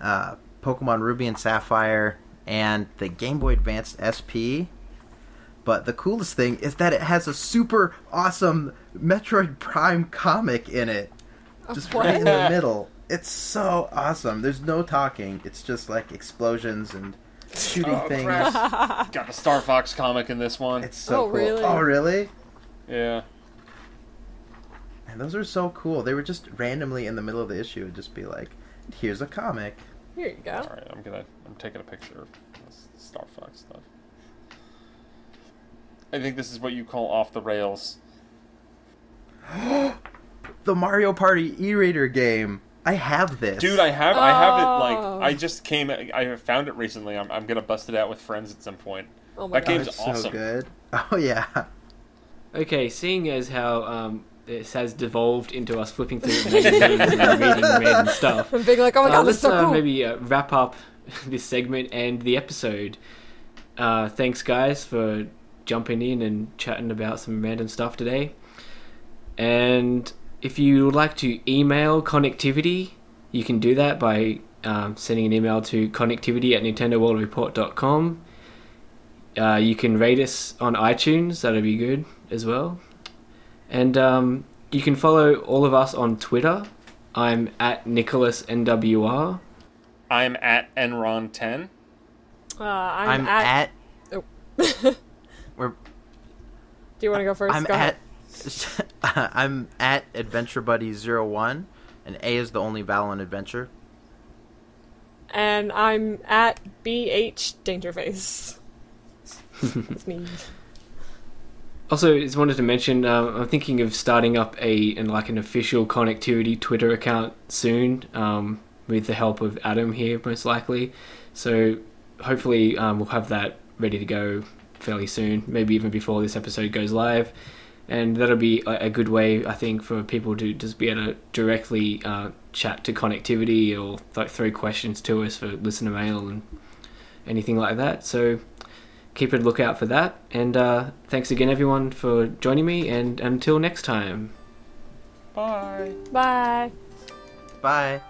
uh, Pokemon Ruby and Sapphire, and the Game Boy Advance S P. But the coolest thing is that it has a super awesome Metroid Prime comic in it. Just what? Right in the middle. It's so awesome. There's no talking. It's just like explosions and shooting oh, things. Got the Star Fox comic in this one. It's so oh, cool. Really? Oh, really? Yeah. And those are so cool. They were just randomly in the middle of the issue. It'd just be like, here's a comic. Here you go. All right, I'm gonna. I'm taking a picture of this Star Fox stuff. I think this is what you call off the rails. The Mario Party e-reader game. I have this, dude. I have. Oh. I have it. Like I just came. I found it recently. I'm. I'm gonna bust it out with friends at some point. Oh my that God. Game's it's awesome. So good. Oh yeah. Okay, seeing as how um, this has devolved into us flipping through magazines and reading random stuff, and being like, "Oh my God, uh, this is so uh, cool." Let's maybe uh, wrap up this segment and the episode. Uh, thanks, guys, for jumping in and chatting about some random stuff today. And if you would like to email Connectivity, you can do that by um, sending an email to connectivity at nintendo world report dot com. Uh, you can rate us on iTunes. That'll be good as well. And um, you can follow all of us on Twitter. I'm at Nicholas N W R. I'm at Enron ten. Uh, I'm, I'm at... at... Oh. We're... Do you want to go first, I'm Scott? At... I'm at Adventure Buddy zero one, and A is the only vowel in adventure. And I'm at B H Dangerface. That's me. Also, just wanted to mention, um, I'm thinking of starting up a and like an official Connectivity Twitter account soon, um, with the help of Adam here, most likely. So hopefully um, we'll have that ready to go fairly soon, maybe even before this episode goes live. And that'll be a good way, I think, for people to just be able to directly uh, chat to Connectivity or th- throw questions to us for listener mail and anything like that. So keep a lookout for that. And uh, thanks again, everyone, for joining me. And until next time. Bye. Bye. Bye.